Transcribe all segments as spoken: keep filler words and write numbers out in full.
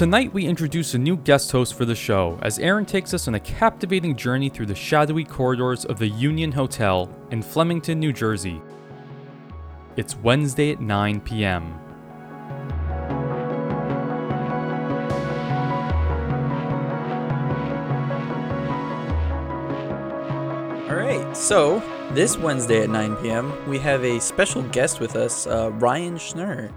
Tonight we introduce a new guest host for the show as Aaron takes us on a captivating journey through the shadowy corridors of the Union Hotel in Flemington, New Jersey. It's Wednesday at nine p m Alright, so this Wednesday at nine p m we have a special guest with us, uh, Ryan Schnurr.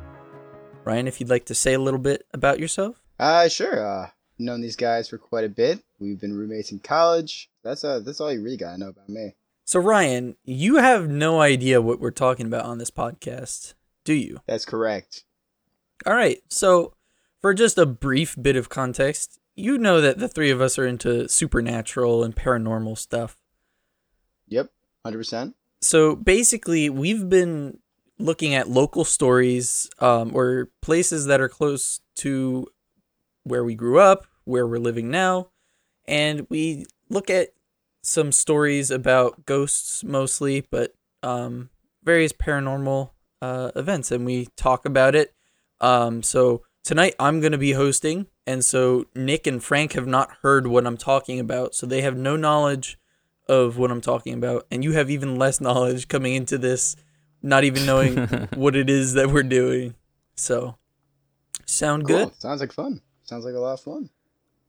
Ryan, if you'd like to say a little bit about yourself? Uh, sure. Uh, known these guys for quite a bit. We've been roommates in college. That's uh, that's all you really gotta know about me. So Ryan, you have no idea what we're talking about on this podcast, do you? That's correct. All right. So for just a brief bit of context, you know that the three of us are into supernatural and paranormal stuff. Yep, one hundred percent. So basically, we've been looking at local stories um, or places that are close to where we grew up, where we're living now. And we look at some stories about ghosts mostly, but um, various paranormal uh, events. And we talk about it. Um, so tonight I'm going to be hosting. And so Nick and Frank have not heard what I'm talking about. So they have no knowledge of what I'm talking about. And you have even less knowledge coming into this, not even knowing what it is that we're doing. So, sound cool. Good? Sounds like fun. Sounds like a lot of fun.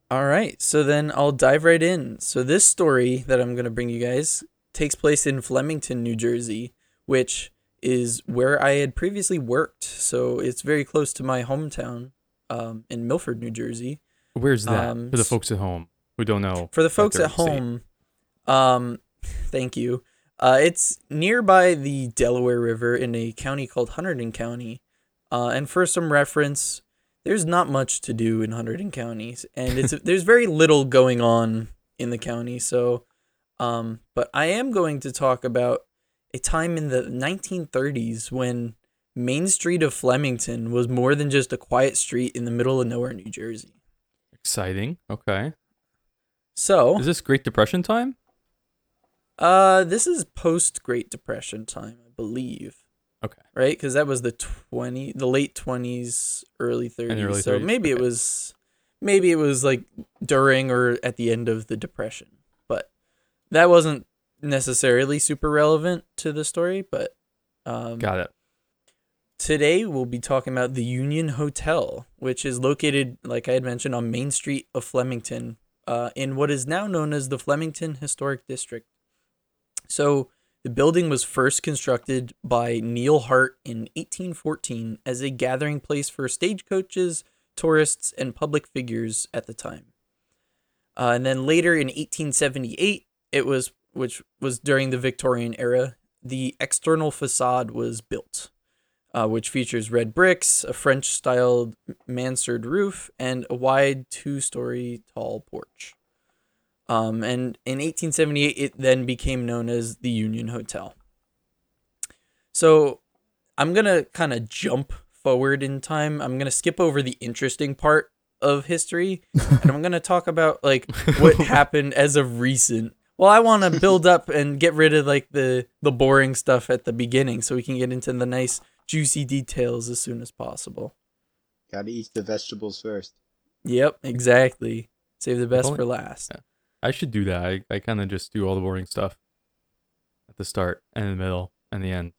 All right. So then I'll dive right in. So this story that I'm going to bring you guys takes place in Flemington, New Jersey, which is where I had previously worked. So it's very close to my hometown um, in Milford, New Jersey. Where's that? Um, for the folks at home who don't know. For the folks at home, um, thank you. Uh, it's nearby the Delaware River in a county called Hunterdon County. Uh, and for some reference, there's not much to do in Hunterdon County, and it's there's very little going on in the county. So, um, but I am going to talk about a time in the nineteen thirties when Main Street of Flemington was more than just a quiet street in the middle of nowhere, New Jersey. Exciting. Okay. So, is this Great Depression time? Uh, this is post Great Depression time, I believe. Okay. Right? Because that was the twenty, the late twenties, early thirties. Early so thirties. maybe okay. it was, maybe it was like during or at the end of the Depression. But that wasn't necessarily super relevant to the story. But um, got it. Today we'll be talking about the Union Hotel, which is located, like I had mentioned, on Main Street of Flemington, uh, in what is now known as the Flemington Historic District. So the building was first constructed by Neil Hart in eighteen fourteen as a gathering place for stagecoaches, tourists, and public figures at the time. Uh, and then later in eighteen seventy-eight, it was, which was during the Victorian era, the external facade was built, uh, which features red bricks, a French-style mansard roof, and a wide two-story tall porch. Um, and in eighteen seventy-eight, it then became known as the Union Hotel. So I'm going to kind of jump forward in time. I'm going to skip over the interesting part of history, and I'm going to talk about like what happened as of recent. Well, I want to build up and get rid of like the, the boring stuff at the beginning so we can get into the nice juicy details as soon as possible. Got to eat the vegetables first. Yep, exactly. Save the best for last. Yeah. I should do that. I, I kind of just do all the boring stuff at the start and the middle and the end.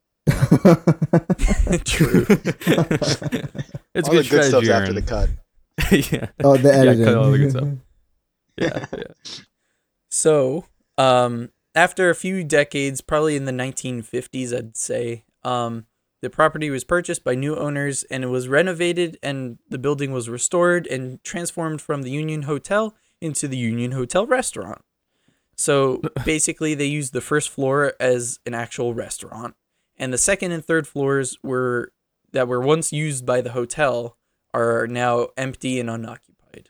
True. It's all good the good stuff after the cut. Yeah. Oh, the editing. Yeah, cut all the good stuff. Yeah, yeah. So, um, after a few decades, probably in the nineteen fifties, I'd say, um, the property was purchased by new owners and it was renovated and the building was restored and transformed from the Union Hotel into the Union Hotel restaurant. So basically they used the first floor as an actual restaurant, and the second and third floors were that were once used by the hotel are now empty and unoccupied.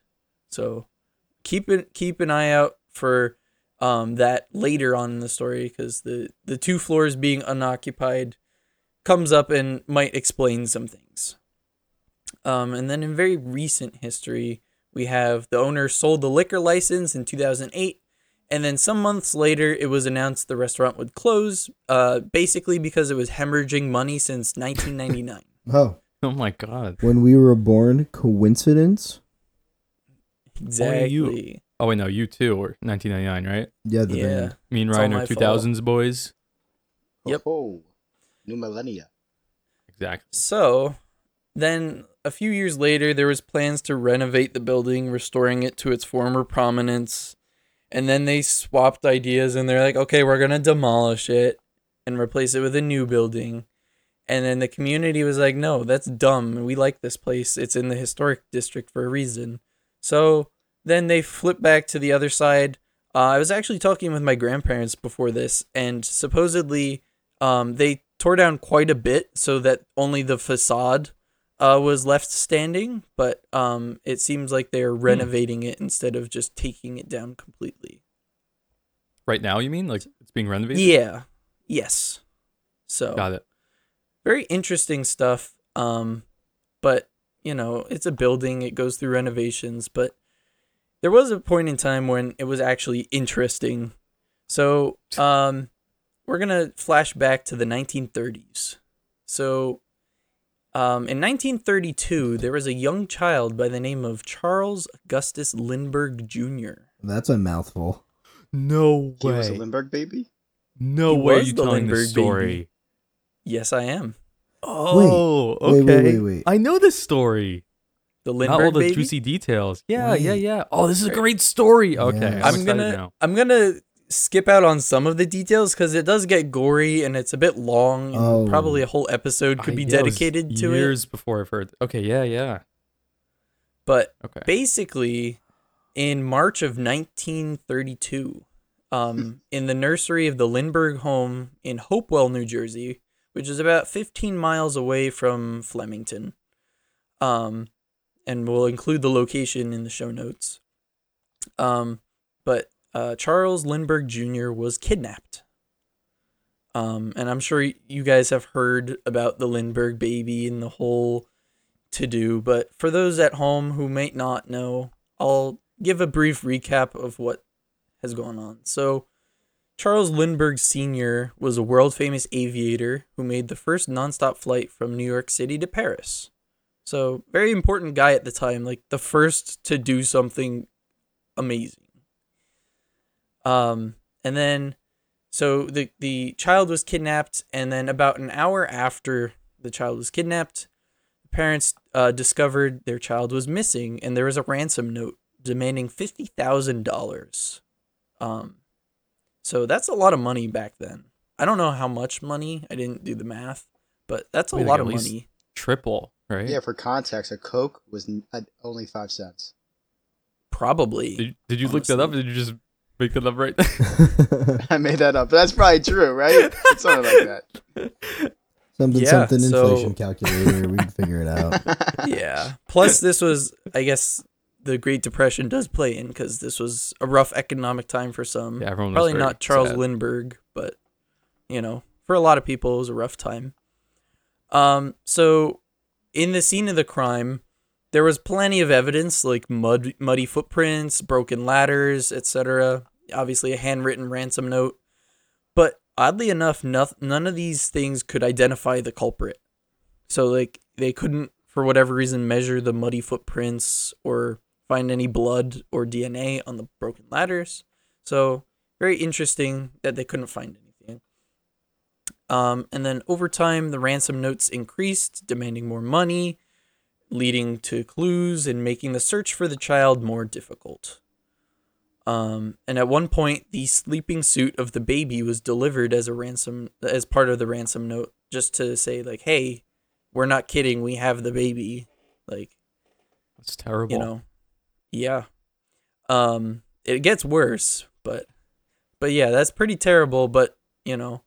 So keep it, keep an eye out for um, that later on in the story, because the, the two floors being unoccupied comes up and might explain some things. Um, and then in very recent history, we have the owner sold the liquor license in two thousand eight, and then some months later, it was announced the restaurant would close, uh, basically because it was hemorrhaging money since nineteen ninety-nine. Oh. Oh, my God. When we were born, coincidence? Exactly. Only you. Oh, wait, no, you too, or nineteen ninety-nine, right? Yeah, the yeah. band. Me and Ryan are two thousands fault. Boys. Yep. Oh, new millennia. Exactly. So, then a few years later, there was plans to renovate the building, restoring it to its former prominence. And then they swapped ideas, and they're like, okay, we're going to demolish it and replace it with a new building. And then the community was like, no, that's dumb. We like this place. It's in the historic district for a reason. So... then they flip back to the other side. Uh, I was actually talking with my grandparents before this, and supposedly um, they tore down quite a bit so that only the facade uh, was left standing, but um, it seems like they're renovating it instead of just taking it down completely. Right now, you mean? Like it's being renovated? Yeah. Yes. So. Got it. Very interesting stuff, um, but, you know, it's a building. It goes through renovations, but there was a point in time when it was actually interesting. So um, we're going to flash back to the nineteen thirties. So um, in nineteen thirty-two, there was a young child by the name of Charles Augustus Lindbergh Junior That's a mouthful. No way. He was a Lindbergh baby? No he way are you telling Lindbergh this story. Baby. Yes, I am. Oh, wait, okay. Wait, wait, wait, wait. I know this story. The Lindbergh Not all the baby? Juicy details. Yeah, Wait. yeah, yeah. Oh, this is a great story. Okay, yes. I'm, I'm gonna now. I'm gonna skip out on some of the details because it does get gory and it's a bit long. And oh. Probably a whole episode could I, be yeah, dedicated it to years it. Years before I've heard. Okay, yeah, yeah. But okay. Basically, in March of nineteen thirty-two, um, in the nursery of the Lindbergh home in Hopewell, New Jersey, which is about fifteen miles away from Flemington, um. and we'll include the location in the show notes. Um, but uh, Charles Lindbergh Junior was kidnapped. Um, and I'm sure you guys have heard about the Lindbergh baby and the whole to-do. But for those at home who might not know, I'll give a brief recap of what has gone on. So Charles Lindbergh Senior was a world-famous aviator who made the first nonstop flight from New York City to Paris. So, very important guy at the time, like the first to do something amazing. Um, and then, so the, the child was kidnapped, and then about an hour after the child was kidnapped, parents uh, discovered their child was missing, and there was a ransom note demanding fifty thousand dollars. Um, so that's a lot of money back then. I don't know how much money, I didn't do the math, but that's a Wait, lot like of money. Triple. Right? Yeah, for context, a Coke was only five cents. Probably. Did, did you honestly. Look that up or did you just make that up right there? I made that up, but that's probably true, right? It's something like that. Something, yeah, something, so... inflation calculator. We can figure it out. Yeah. Plus, this was, I guess, the Great Depression does play in because this was a rough economic time for some. Yeah, everyone was probably not Charles sad. Lindbergh, but, you know, for a lot of people, it was a rough time. Um. So... in the scene of the crime, there was plenty of evidence, like mud, muddy footprints, broken ladders, et cetera. Obviously, a handwritten ransom note. But oddly enough, no, none of these things could identify the culprit. So, like, they couldn't, for whatever reason, measure the muddy footprints or find any blood or D N A on the broken ladders. So, very interesting that they couldn't find anything. Um, and then over time, the ransom notes increased, demanding more money, leading to clues and making the search for the child more difficult. Um, and at one point, the sleeping suit of the baby was delivered as a ransom, as part of the ransom note, just to say, like, hey, we're not kidding. We have the baby. Like, that's terrible. You know, yeah. Um, it gets worse, but, but yeah, that's pretty terrible. But, you know.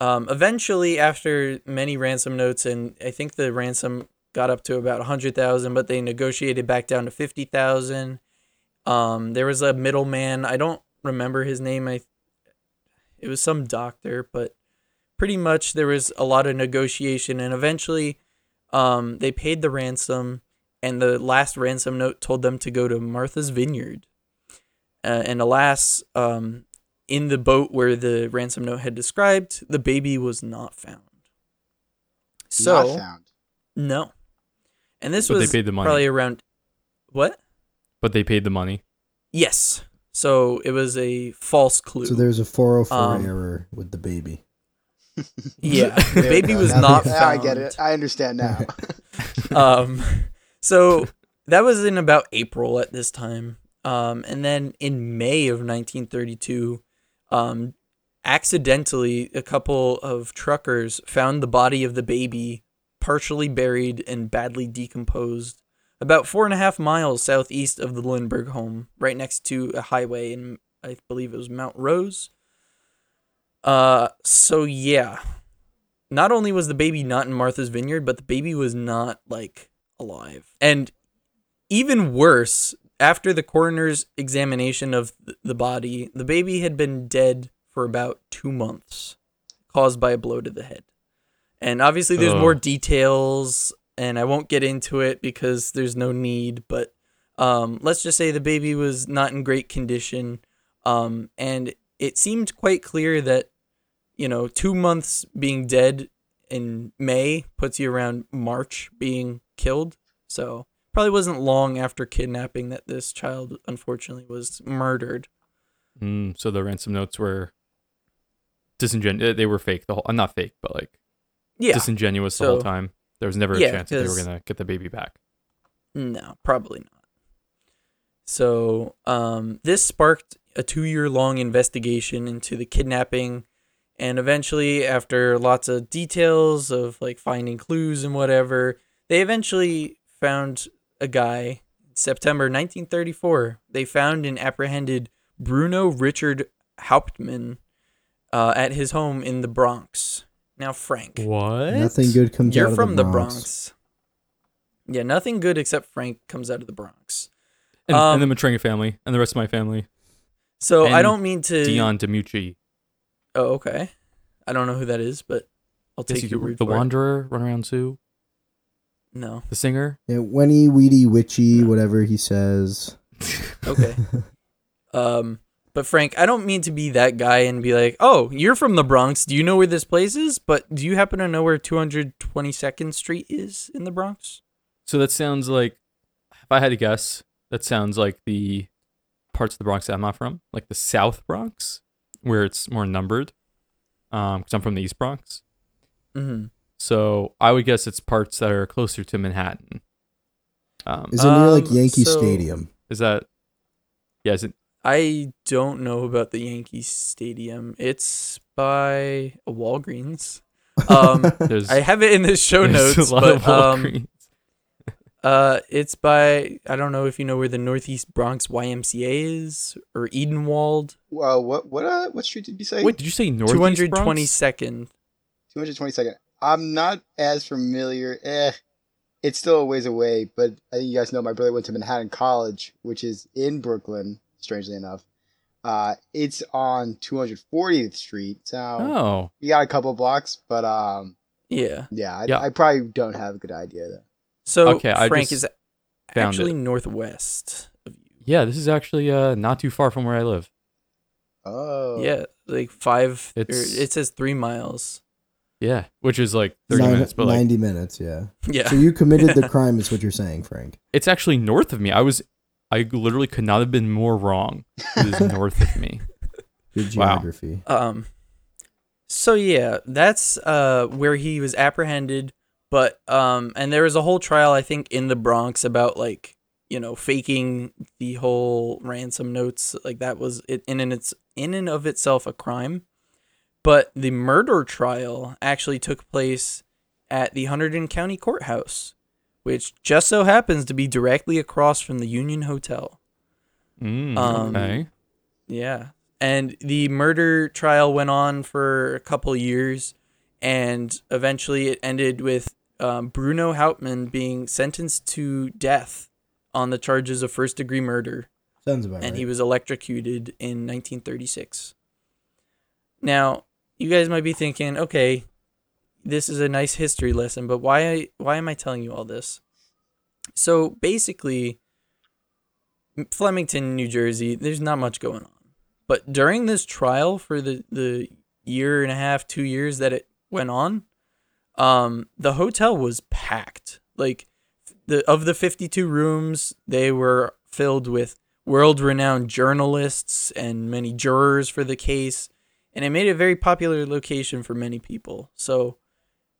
Um, eventually, after many ransom notes, and I think the ransom got up to about one hundred thousand dollars, but they negotiated back down to fifty thousand dollars. Um, there was a middleman. I don't remember his name. I It was some doctor, but pretty much there was a lot of negotiation. And eventually, um, they paid the ransom, and the last ransom note told them to go to Martha's Vineyard. Uh, and alas... Um, in the boat where the ransom note had described, the baby was not found. So, not found. No. And this but was they paid the money. Probably around... What? But they paid the money? Yes. So it was a false clue. So there's a four oh four um, error with the baby. Yeah. The baby was not found. I get it. I understand now. um, so that was in about April at this time. Um, and then in May of nineteen thirty-two, um, accidentally, a couple of truckers found the body of the baby partially buried and badly decomposed about four and a half miles southeast of the Lindbergh home, right next to a highway in, I believe it was Mount Rose. Uh, so yeah, not only was the baby not in Martha's Vineyard, but the baby was not, like, alive. And even worse, after the coroner's examination of the body, the baby had been dead for about two months, caused by a blow to the head. And obviously there's oh. more details, and I won't get into it because there's no need, but um, let's just say the baby was not in great condition, um, and it seemed quite clear that, you know, two months being dead in May puts you around March being killed, so probably wasn't long after kidnapping that this child, unfortunately, was murdered. Mm, so the ransom notes were disingenuous. They were fake. The whole, not fake, but like yeah. disingenuous the so, whole time. There was never a yeah, chance that they were going to get the baby back. No, probably not. So um, this sparked a two-year-long investigation into the kidnapping. And eventually, after lots of details of like finding clues and whatever, they eventually found a guy. September nineteen thirty-four, they found and apprehended Bruno Richard Hauptmann uh, at his home in the Bronx. Now, Frank. What? Nothing good comes You're out of the Bronx. You're from the Bronx. Yeah, nothing good except Frank comes out of the Bronx. And, um, and the Matringa family and the rest of my family. So and I don't mean to... Dion DiMucci. Oh, okay. I don't know who that is, but I'll take your word for it. The Wanderer, Runaround Sue. No. The singer. Yeah, Wenny, Weedy, Witchy, whatever he says. Okay. Um, but Frank, I don't mean to be that guy and be like, oh, you're from the Bronx. Do you know where this place is? But do you happen to know where two hundred twenty-second street is in the Bronx? So that sounds like, if I had to guess, that sounds like the parts of the Bronx that I'm not from, like the South Bronx, where it's more numbered, um, because I'm from the East Bronx. Mm-hmm. So I would guess it's parts that are closer to Manhattan. Um, is it near like Yankee so, Stadium? Is that, yeah, is it? I don't know about the Yankee Stadium. It's by Walgreens. Um, I have it in the show notes, but um, uh, it's by, I don't know if you know where the Northeast Bronx Y M C A is or Edenwald. Wow, what what uh, what street did you say? What did you say? Northeast Bronx? two hundred twenty-second. two hundred twenty-second. I'm not as familiar. Eh, it's still a ways away, but I think you guys know my brother went to Manhattan College, which is in Brooklyn. Strangely enough, uh, it's on two hundred fortieth street. So oh. you got a couple blocks, but um, yeah, yeah, I, yeah. I probably don't have a good idea though. So okay, Frank is actually it. northwest of you. Yeah, this is actually uh not too far from where I live. Oh, yeah, like five. It's, or it says three miles. Yeah, which is like thirty Nine, minutes, but like ninety minutes. Yeah, yeah. So you committed the crime, is what you're saying, Frank? It's actually north of me. I was. I literally could not have been more wrong. It is north of me. Good geography. Wow. Um, so yeah, that's uh where he was apprehended, but um, and there was a whole trial I think in the Bronx about like you know faking the whole ransom notes, like that was it in and it's in and of itself a crime, but the murder trial actually took place at the Hunterdon County Courthouse, which just so happens to be directly across from the Union Hotel. Mm, um, okay. Yeah. And the murder trial went on for a couple years, and eventually it ended with um, Bruno Hauptmann being sentenced to death on the charges of first-degree murder. Sounds about right. And he was electrocuted in nineteen thirty-six. Now, you guys might be thinking, okay, this is a nice history lesson, but why why am I telling you all this? So basically, Flemington, New Jersey, there's not much going on. But during this trial for the, the year and a half, two years that it went on, um, the hotel was packed. Like, the of the fifty-two rooms, they were filled with world-renowned journalists and many jurors for the case, and it made it a very popular location for many people. So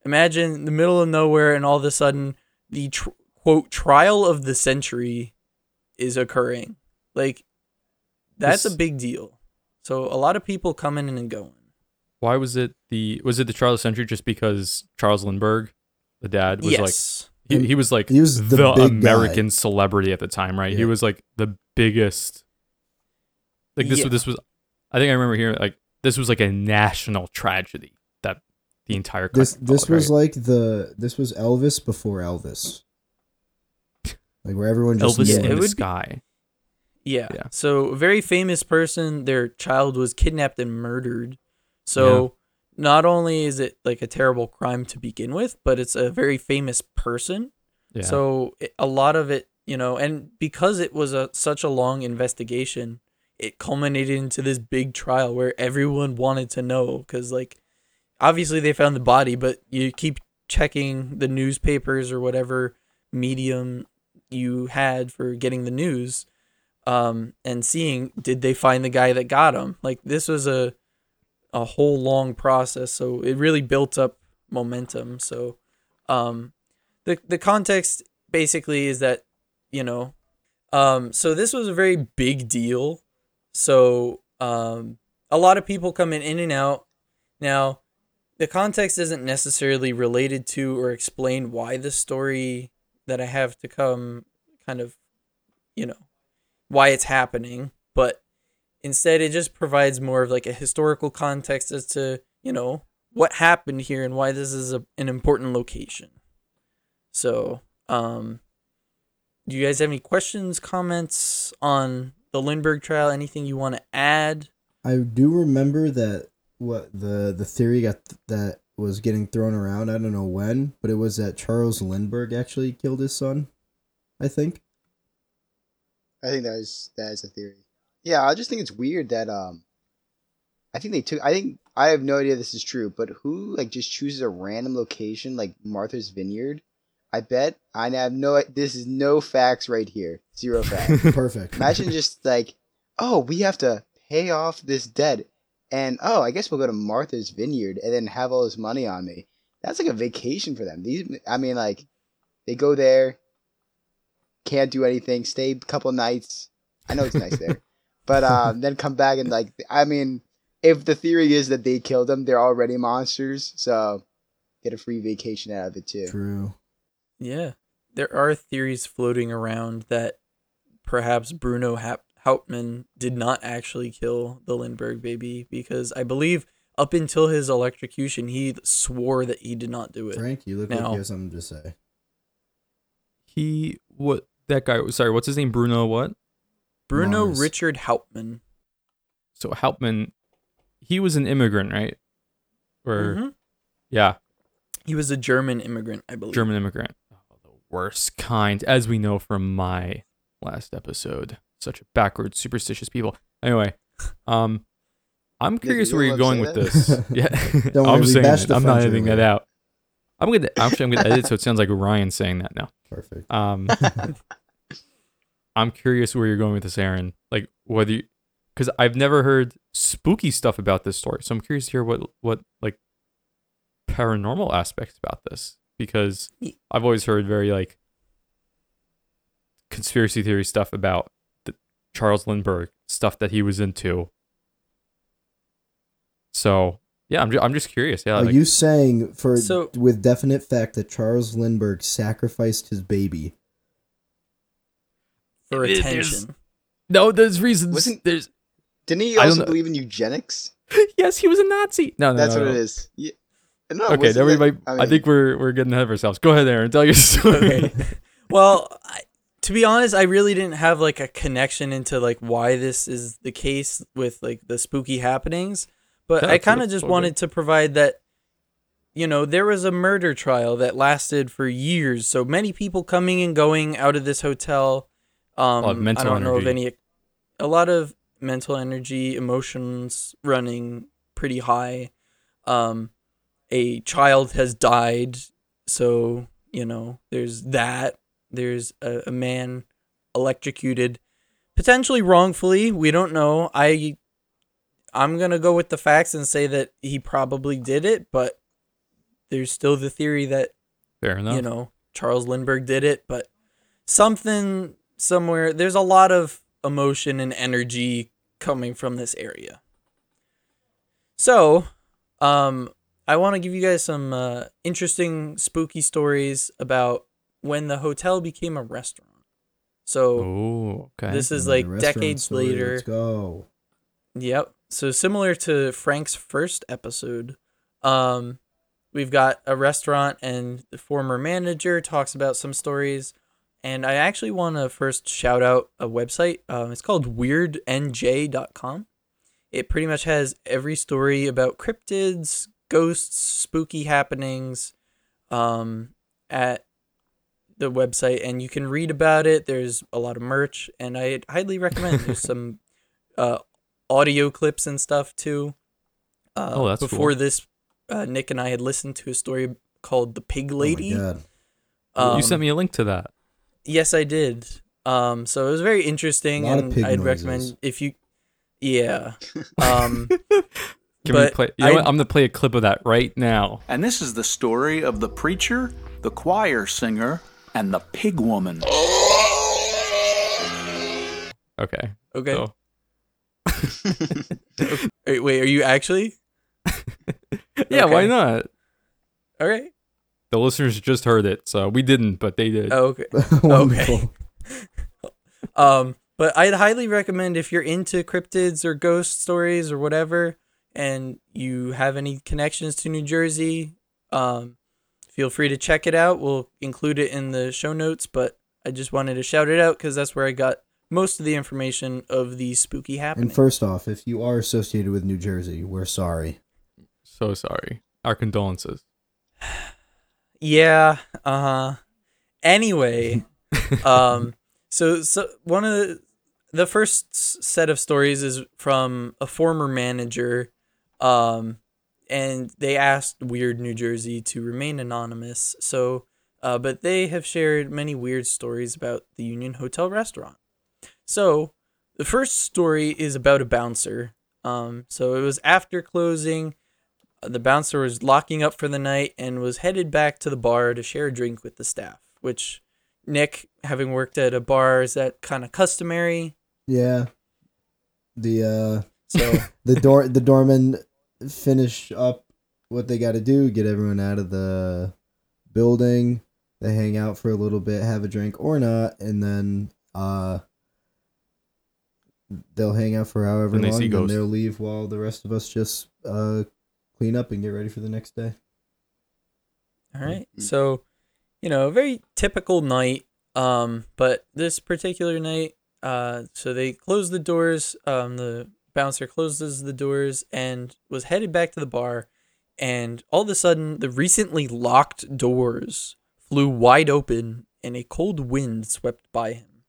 imagine the middle of nowhere, and all of a sudden the tr- quote trial of the century is occurring. Like, that's this, a big deal. So a lot of people coming in and going. Why was it the was it the trial of the century just because Charles Lindbergh, the dad, was yes. like he, he was like he was the, the American guy. Celebrity at the time, right? Yeah. He was like the biggest. Like this, yeah. this was, I think I remember hearing like this was like a national tragedy that the entire country this this was right? like the this was Elvis before Elvis. Like where everyone just Elvis in it the would sky. Be, yeah. yeah. So a very famous person, their child was kidnapped and murdered. So yeah. not only is it like a terrible crime to begin with, but it's a very famous person. Yeah. So it, a lot of it, you know, and because it was a such a long investigation, it culminated into this big trial where everyone wanted to know because like obviously they found the body, but you keep checking the newspapers or whatever medium you had for getting the news um and seeing did they find the guy that got him. Like this was a a whole long process, so it really built up momentum. So um the the context basically is that, you know, um so this was a very big deal. So um a lot of people coming in and out. Now the context isn't necessarily related to or explain why the story that I have to come kind of, you know, why it's happening. But instead, it just provides more of like a historical context as to, you know, what happened here and why this is a, an important location. So, um, do you guys have any questions, comments on the Lindbergh trial? Anything you want to add? I do remember that what the, the theory got th- that was getting thrown around, I don't know when, but it was that Charles Lindbergh actually killed his son, I think. I think that is that is a theory. Yeah, I just think it's weird that um, I think they took. I think I have no idea this is true, but who like just chooses a random location like Martha's Vineyard? I bet I have no. This is no facts right here. Zero facts. Perfect. Imagine just like, oh, we have to pay off this debt. And, oh, I guess we'll go to Martha's Vineyard and then have all this money on me. That's like a vacation for them. These, I mean, like, they go there, can't do anything, stay a couple nights. I know it's nice there. But um, then come back and, like, I mean, if the theory is that they killed them, they're already monsters. So get a free vacation out of it, too. True. Yeah. There are theories floating around that perhaps Bruno Hauptmann Hauptmann did not actually kill the Lindbergh baby, because I believe up until his electrocution, he swore that he did not do it. Frank, you look now, like you have something to say. He, what, that guy, sorry, what's his name? Bruno what? Bruno Mars. Richard Hauptmann. So Hauptmann, he was an immigrant, right? Or, mm-hmm. yeah. He was a German immigrant, I believe. German immigrant. Oh, the worst kind, as we know from my last episode. Such a backward, superstitious people. Anyway, um, I'm curious you where you're going with that? This. Yeah, Don't I'm saying that. I'm not editing that out. I'm gonna actually I'm gonna edit so it sounds like Ryan saying that now. Perfect. Um, I'm curious where you're going with this, Aaron. Like whether, because I've never heard spooky stuff about this story, so I'm curious to hear what what like paranormal aspects about this, because I've always heard very like conspiracy theory stuff about Charles Lindbergh, stuff that he was into. So yeah, I'm ju- I'm just curious. Yeah, are like, you saying for so, with definite fact that Charles Lindbergh sacrificed his baby for attention? There's, no, there's reasons. Wasn't, there's didn't he also believe in eugenics? Yes, he was a Nazi. No, no, that's no, what no. it is. Yeah. No, okay, there we might. I, mean, I think we're we're getting ahead of ourselves. Go ahead, Aaron, tell your story. Okay. Well. I, To be honest, I really didn't have like a connection into like why this is the case with like the spooky happenings, but That's I kind of just wanted good. to provide that, you know, there was a murder trial that lasted for years. So many people coming and going out of this hotel. Um, a lot of mental I don't energy. know of any, a lot of mental energy, emotions running pretty high. Um, a child has died. So, you know, there's that. There's a, a man electrocuted, potentially wrongfully. We don't know. I, I'm going to go with the facts and say that he probably did it, but there's still the theory that, fair enough, you know, Charles Lindbergh did it, but something somewhere, there's a lot of emotion and energy coming from this area. So, um, I want to give you guys some uh, interesting, spooky stories about when the hotel became a restaurant. So, ooh, okay. This is like decades story. later. Let's go. Yep. So, similar to Frank's first episode, um, we've got a restaurant, and the former manager talks about some stories. And I actually want to first shout out a website. Um, it's called weird n j dot com. It pretty much has every story about cryptids, ghosts, spooky happenings um, at the website, and you can read about it. There's a lot of merch, and I highly recommend. There's some uh, audio clips and stuff too. Uh, oh, that's Before cool. this, uh, Nick and I had listened to a story called The Pig Lady. Oh my God. Um, you sent me a link to that. Yes, I did. Um, so it was very interesting, and I'd noises. recommend if you... Yeah. Um, Can we play? You know I, what? I'm gonna play a clip of that right now. And this is the story of the preacher, the choir singer, and the pig woman. Okay. Okay. So. wait, wait, are you actually? Yeah. Okay. Why not? All right. The listeners just heard it, so we didn't, but they did. Oh, okay. Okay. um. But I'd highly recommend if you're into cryptids or ghost stories or whatever, and you have any connections to New Jersey, um, feel free to check it out. We'll include it in the show notes, but I just wanted to shout it out because that's where I got most of the information of the spooky happenings. And first off, if you are associated with New Jersey, we're sorry. So sorry. Our condolences. Yeah. Uh-huh. Anyway, um, so, so one of the... The first set of stories is from a former manager, um, and they asked Weird New Jersey to remain anonymous. So, uh, but they have shared many weird stories about the Union Hotel restaurant. So, the first story is about a bouncer. Um, so it was after closing. The bouncer was locking up for the night and was headed back to the bar to share a drink with the staff, which Nick, having worked at a bar, is that kind of customary? Yeah. The uh, so the door the doormen finish up what they got to do, get everyone out of the building. They hang out for a little bit, have a drink or not, and then uh, they'll hang out for however and long, and they'll leave while the rest of us just uh clean up and get ready for the next day. All right, mm-hmm. So, you know, a very typical night. Um, but this particular night, uh, so they closed the doors. Um, the bouncer closes the doors and was headed back to the bar. And all of a sudden, the recently locked doors flew wide open and a cold wind swept by him.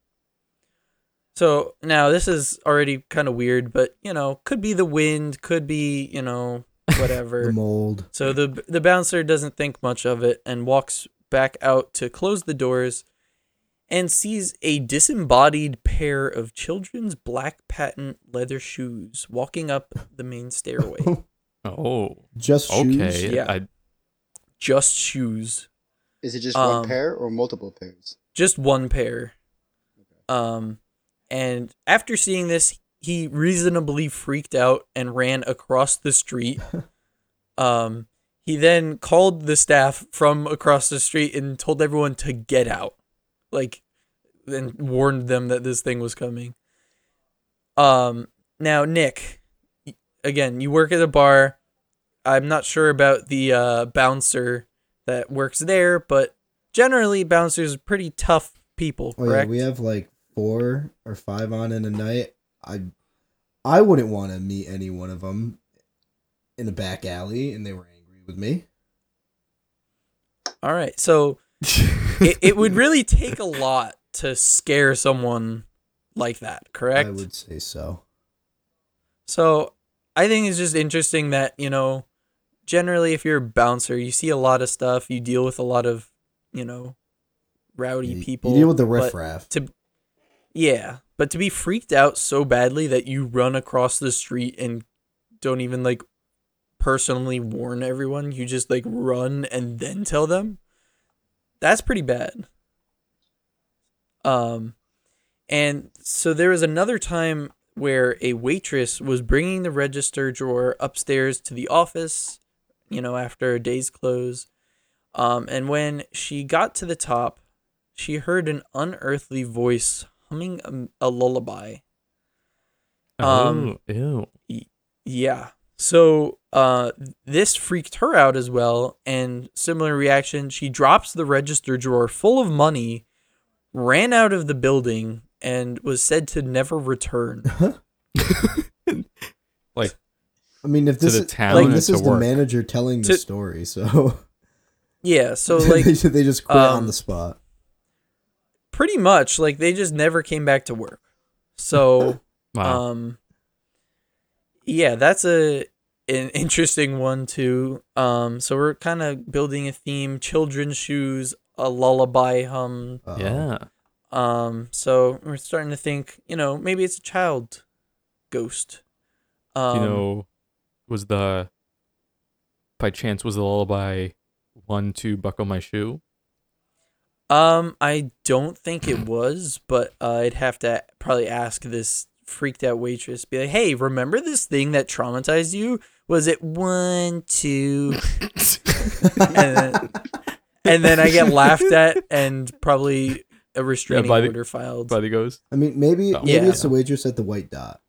So now this is already kind of weird, but, you know, could be the wind, could be, you know, whatever. The mold. So the, the bouncer doesn't think much of it and walks back out to close the doors and sees a disembodied pair of children's black patent leather shoes walking up the main stairway. Oh. Just shoes? Okay. Yeah. I... Just shoes. Is it just um, one pair or multiple pairs? Just one pair. Okay. Um, and after seeing this, he reasonably freaked out and ran across the street. um... He then called the staff from across the street and told everyone to get out. Like, and warned them that this thing was coming. Um, now, Nick, again, you work at a bar. I'm not sure about the uh, bouncer that works there, but generally bouncers are pretty tough people, correct? Oh, yeah, we have like four or five on in a night. I, I wouldn't want to meet any one of them in a back alley, and they were with me. All right, so it, it would really take a lot to scare someone like that, correct? I would say so. So I think it's just interesting that, you know, generally if you're a bouncer, you see a lot of stuff, you deal with a lot of, you know, rowdy you, people. You deal with the riffraff. To, Yeah, but to be freaked out so badly that you run across the street and don't even, like, personally warn everyone. You just, like, run and then tell them. That's pretty bad. Um, and so there was another time where a waitress was bringing the register drawer upstairs to the office, you know, after a day's close. Um, and when she got to the top, she heard an unearthly voice humming a, a lullaby. Um, oh, ew. Y- yeah. So uh, this freaked her out as well. And similar reaction, she drops the register drawer full of money, ran out of the building, and was said to never return. Like, I mean, if this is the, like, this is the work. manager telling to, the story, so yeah, so like they just quit um, on the spot. Pretty much, like they just never came back to work. So, wow. um, yeah, that's a an interesting one too. Um, so we're kind of building a theme: children's shoes, a lullaby hum. Uh-oh. Yeah. Um, so we're starting to think, you know, maybe it's a child ghost. Um, you know, was the, by chance, was the lullaby one to buckle my shoe? Um, I don't think it was, but uh, I'd have to probably ask this freaked out waitress, be like, hey, remember this thing that traumatized you? Was it one, two? and, then, and then I get laughed at and probably... A restraining yeah, the, order filed. By the ghost. I mean, maybe oh. maybe yeah. it's the waitress at the White Dot.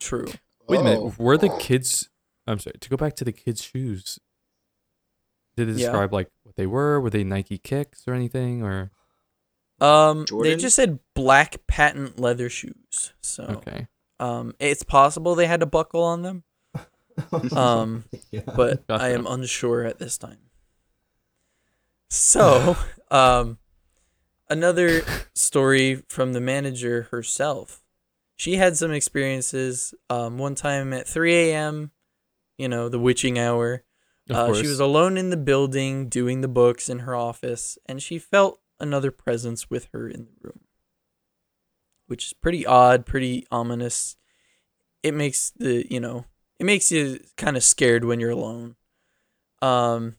True. Wait oh. a minute. Were the kids? I'm sorry. To go back to the kids' shoes. Did it describe yeah. like what they were? Were they Nike kicks or anything? Or um, Jordan? They just said black patent leather shoes. So okay. Um, it's possible they had a buckle on them. um, yeah. but gotcha. I am unsure at this time. So um. Another story from the manager herself. She had some experiences. Um, one time at three a.m., you know, the witching hour, uh, she was alone in the building doing the books in her office, and she felt another presence with her in the room, which is pretty odd, pretty ominous. It makes the, you know, it makes you kind of scared when you're alone. Um,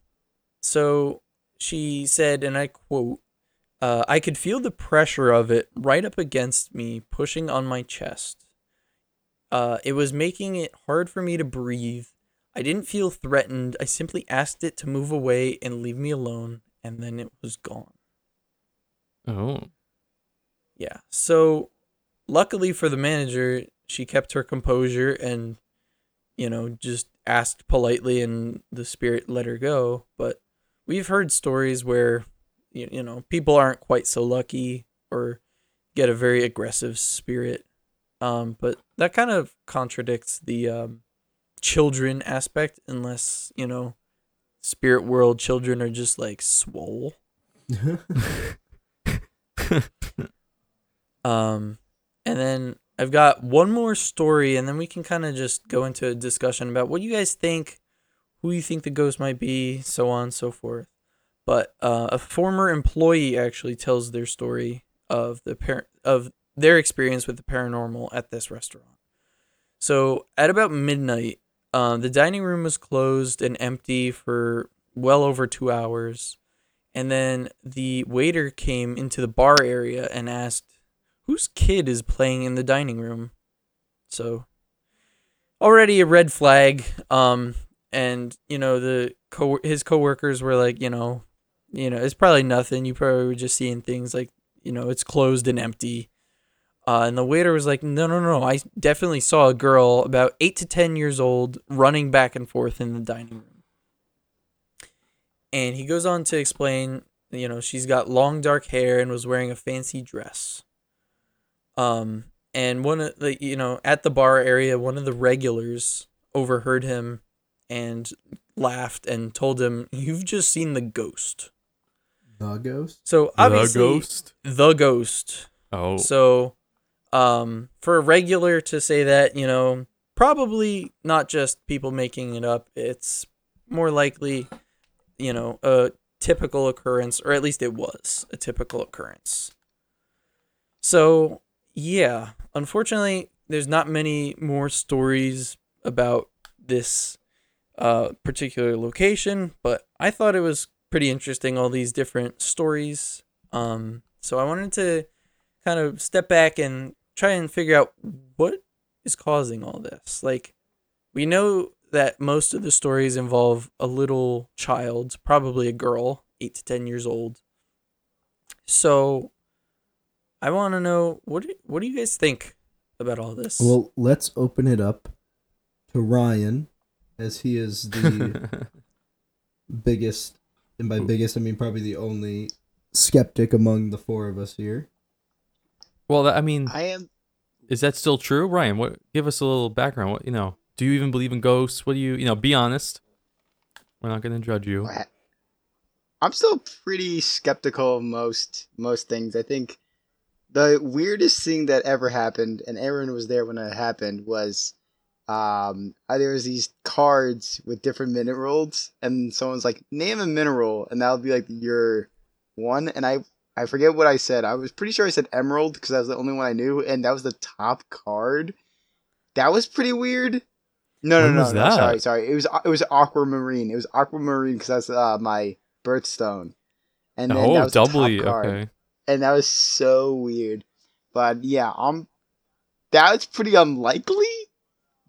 so she said, and I quote, Uh, I could feel the pressure of it right up against me, pushing on my chest. Uh, it was making it hard for me to breathe. I didn't feel threatened. I simply asked it to move away and leave me alone, and then it was gone. Oh. Yeah, so luckily for the manager, she kept her composure and, you know, just asked politely, and the spirit let her go. But we've heard stories where... You know, people aren't quite so lucky or get a very aggressive spirit. Um, but that kind of contradicts the um, children aspect, unless, you know, spirit world children are just like swole. um, and then I've got one more story, and then we can kind of just go into a discussion about what you guys think, who you think the ghost might be, so on and so forth. But uh, a former employee actually tells their story of the par- of their experience with the paranormal at this restaurant. So at about midnight, uh, the dining room was closed and empty for well over two hours. And then the waiter came into the bar area and asked, whose kid is playing in the dining room? So already a red flag. Um, and, you know, the co- his coworkers were like, you know, You know, it's probably nothing. You probably were just seeing things like, you know, it's closed and empty. Uh, and the waiter was like, no, no, no. I definitely saw a girl about eight to ten years old running back and forth in the dining room. And he goes on to explain, you know, she's got long dark hair and was wearing a fancy dress. Um, and one of the, you know, at the bar area, one of the regulars overheard him and laughed and told him, you've just seen the ghost. The ghost? So obviously, the ghost. The ghost. Oh. So, um, for a regular to say that, you know, probably not just people making it up. It's more likely, you know, a typical occurrence, or at least it was a typical occurrence. So, yeah, unfortunately, there's not many more stories about this uh, particular location, but I thought it was pretty interesting, all these different stories. Um, so I wanted to kind of step back and try and figure out what is causing all this. Like, we know that most of the stories involve a little child, probably a girl, eight to ten years old. So I want to know, what do, what do you guys think about all this? Well, let's open it up to Ryan, as he is the biggest, and by biggest, I mean probably the only skeptic among the four of us here. Well, I mean, I am. Is that still true, Ryan? What? Give us a little background. What you know? Do you even believe in ghosts? What do you? You know, be honest. We're not going to judge you. I'm still pretty skeptical of most most things. I think the weirdest thing that ever happened, and Aaron was there when it happened, was um, there was these cards with different minerals, and someone's like, name a mineral, and that'll be like your one, and I. I forget what I said. I was pretty sure I said emerald because that was the only one I knew, and that was the top card. That was pretty weird. No, when no, no, no. That? Sorry, sorry. It was it was aquamarine. It was aquamarine because that's uh, my birthstone. And then oh, that was doubly the top card. Okay. And that was so weird. But yeah, I'm. That's pretty unlikely.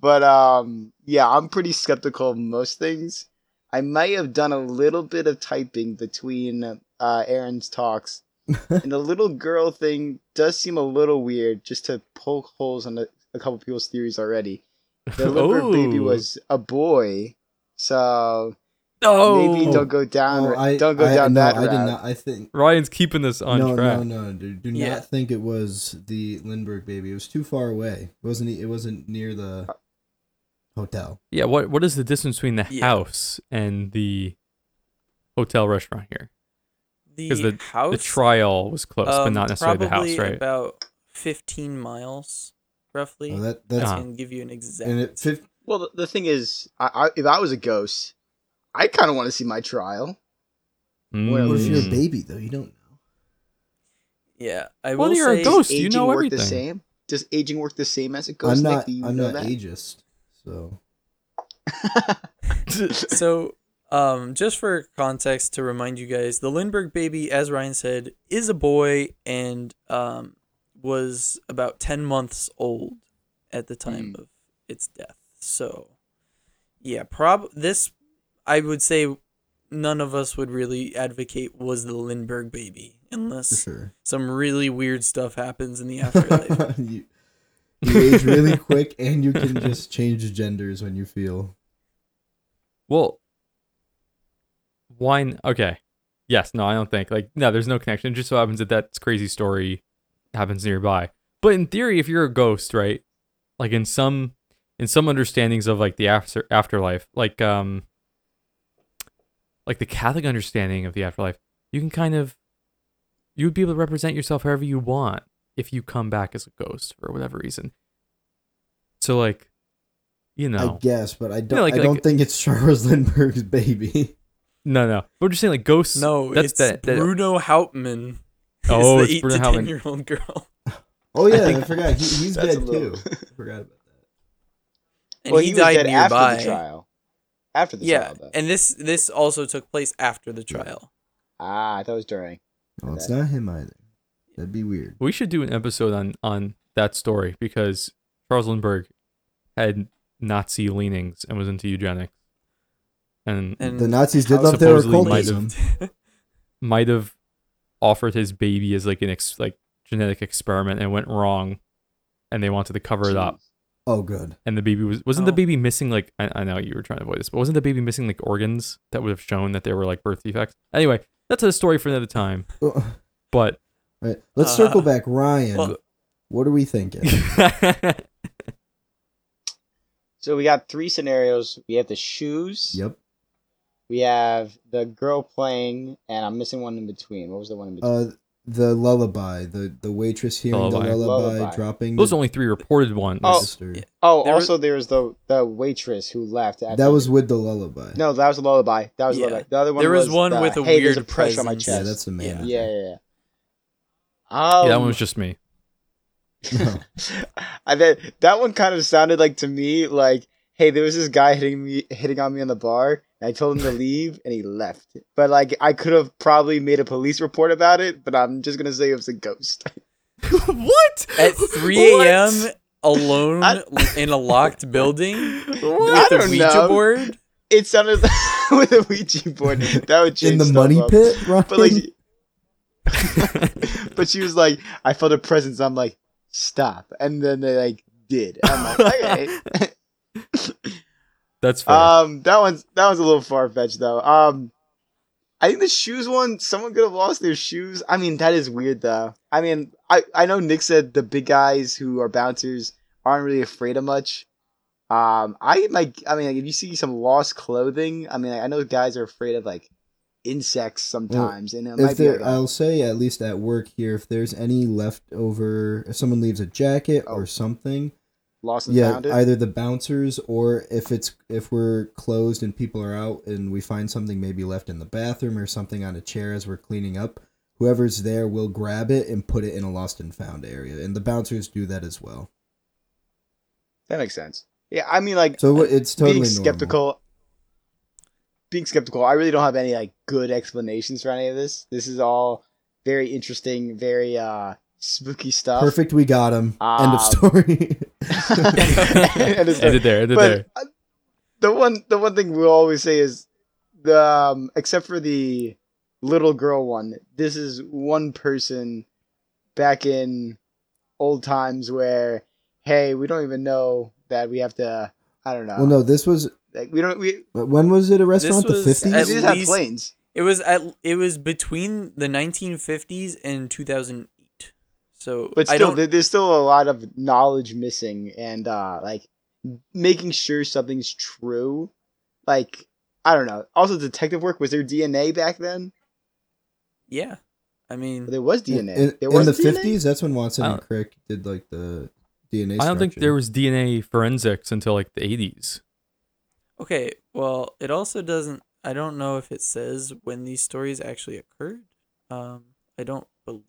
But um, yeah, I'm pretty skeptical of most things. I might have done a little bit of typing between uh, Aaron's talks. And the little girl thing does seem a little weird, just to poke holes in a, a couple people's theories already. The little baby was a boy, so oh. maybe don't go down. Oh, I, don't go I, down I, that no, route. I did not. I think Ryan's keeping this on no, track. No, no, no, dude. Do not yeah. think it was the Lindbergh baby. It was too far away. It wasn't. It wasn't near the hotel. Yeah. What What is the distance between the yeah. house and the hotel restaurant here? Because the, the, the trial was close, um, but not necessarily the house, right? About fifteen miles, roughly. Oh, that that's uh-huh. gonna give you an exact. And it, it, well, the, the thing is, I, I, if I was a ghost, I kind of want to see my trial. Mm. What, what if you're a baby though? You don't know. Yeah, I will well, you're say, a ghost. You know everything. The same? Does aging work the same as a ghost? I'm not. Nick, you I'm know not that? ageist. So. so. Um, just for context, to remind you guys, the Lindbergh baby, as Ryan said, is a boy and um, was about ten months old at the time mm. of its death. So, yeah, prob- this, I would say, none of us would really advocate was the Lindbergh baby, unless sure. some really weird stuff happens in the afterlife. you, you age really quick, and you can just change genders when you feel. Well... Why? Okay. Yes. No, I don't think like, no, there's no connection. It just so happens that that crazy story happens nearby. But in theory, if you're a ghost, right? Like in some, in some understandings of like the after afterlife, like, um, like the Catholic understanding of the afterlife, you can kind of, you would be able to represent yourself however you want if you come back as a ghost for whatever reason. So like, you know, I guess, but I don't, you know, like, I like, don't think it's Charles Lindbergh's baby. No, no. We're just saying, like, ghosts... No, that's it's that, that, Bruno Hauptmann. Oh, it's, it's Bruno Hauptmann. The eight to ten-year-old girl. Oh, yeah, I, think, I forgot. He, he's dead, little... too. I forgot about that. And well, he, he died nearby. After the trial. After the yeah, trial, though. And this this also took place after the trial. Ah, I thought it was during. No, it's not him either. That'd be weird. We should do an episode on, on that story, because Charles Lindbergh had Nazi leanings and was into eugenics. And, and the Nazis did love their occultism. Might have offered his baby as like an ex, like genetic experiment and went wrong, and they wanted to cover Jeez. it up. Oh, good. And the baby was wasn't oh. the baby missing like I, I know you were trying to avoid this, but wasn't the baby missing like organs that would have shown that there were like birth defects? Anyway, that's a story for another time. But right, let's uh, circle back, Ryan. Well, what are we thinking? So we got three scenarios. We have the shoes. Yep. We have the girl playing, and I'm missing one in between. What was the one in between? Uh, the lullaby, the, the waitress hearing lullaby. the lullaby, lullaby dropping. Those the... only three reported ones. Oh, yeah. oh there also was... there's the the waitress who left. After... That was with the lullaby. No, that was the lullaby. That was yeah. lullaby. The other one. There was, was one the, with a hey, weird a pressure presence. on my chest. Yeah, that's the man. Yeah, yeah, yeah. yeah. Um, yeah that one was just me. No. I bet that one kind of sounded like to me like, hey, there was this guy hitting me, hitting on me on the bar, and I told him to leave, and he left. But like, I could have probably made a police report about it, but I'm just gonna say it was a ghost. What? At three a.m. alone I, in a locked building with a Ouija know. board? It sounded like with a Ouija board. That would change in the money up. pit, Ryan? But like, but she was like, I felt a presence. I'm like, stop, and then they like did. I'm like, okay. That's fair. Um, that one's that one's a little far fetched though. Um, I think the shoes one, someone could have lost their shoes. I mean, that is weird though. I mean, I, I know Nick said the big guys who are bouncers aren't really afraid of much. Um, I like I mean, like, if you see some lost clothing, I mean, like, I know guys are afraid of like insects sometimes. Well, and it if might be like a... I'll say at least at work here, if there's any leftover, if someone leaves a jacket oh. or something. Lost and yeah, founded. Either the bouncers or if it's if we're closed and people are out and we find something maybe left in the bathroom or something on a chair as we're cleaning up, whoever's there will grab it and put it in a lost and found area, and the bouncers do that as well. That makes sense. Yeah, I mean, like, so it's totally being skeptical. Normal. Being skeptical, I really don't have any like good explanations for any of this. This is all very interesting, very uh. spooky stuff. Perfect, we got him. Um, end of story. End of story. Ended there, ended but, there. Uh, the one the one thing we'll always say is, the um, except for the little girl one, this is one person back in old times where, hey, we don't even know that we have to, I don't know. Well, no, this was... Like, we don't... We, when was it a restaurant? The fifties? At least, have planes. It was, at, it was between the nineteen fifties and two thousand eight. So, but still, there's still a lot of knowledge missing, and uh, like making sure something's true. Like, I don't know. Also, detective work, was there D N A back then? Yeah, I mean, there was D N A. In, there was in the D N A? fifties, that's when Watson and Crick did like the D N A. I don't structure. think there was D N A forensics until like the eighties. Okay, well, it also doesn't. I don't know if it says when these stories actually occurred. Um, I don't believe.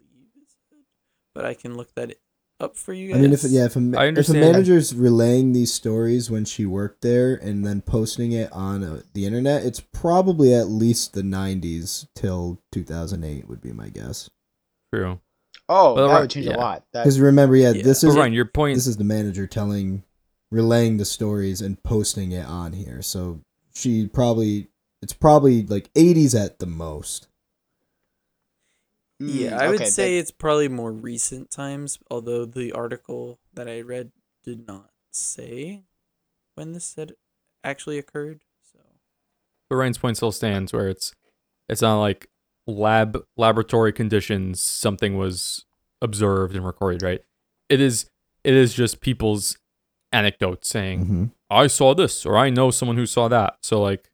But I can look that up for you guys. I mean, if yeah, if a, if a manager's relaying these stories when she worked there and then posting it on uh, the internet, it's probably at least the nineties till two thousand eight would be my guess. True. Oh, but that Ryan, would change yeah. a lot. Because remember, yeah, yeah, this is Ryan, your point. This is the manager telling, relaying the stories and posting it on here. So she probably, it's probably like eighties at the most. Yeah, I okay, would say but... it's probably more recent times, although the article that I read did not say when this said actually occurred. So, but Ryan's point still stands, where it's it's not like lab laboratory conditions. Something was observed and recorded, right? It is it is just people's anecdotes saying, mm-hmm. "I saw this," or "I know someone who saw that." So, like,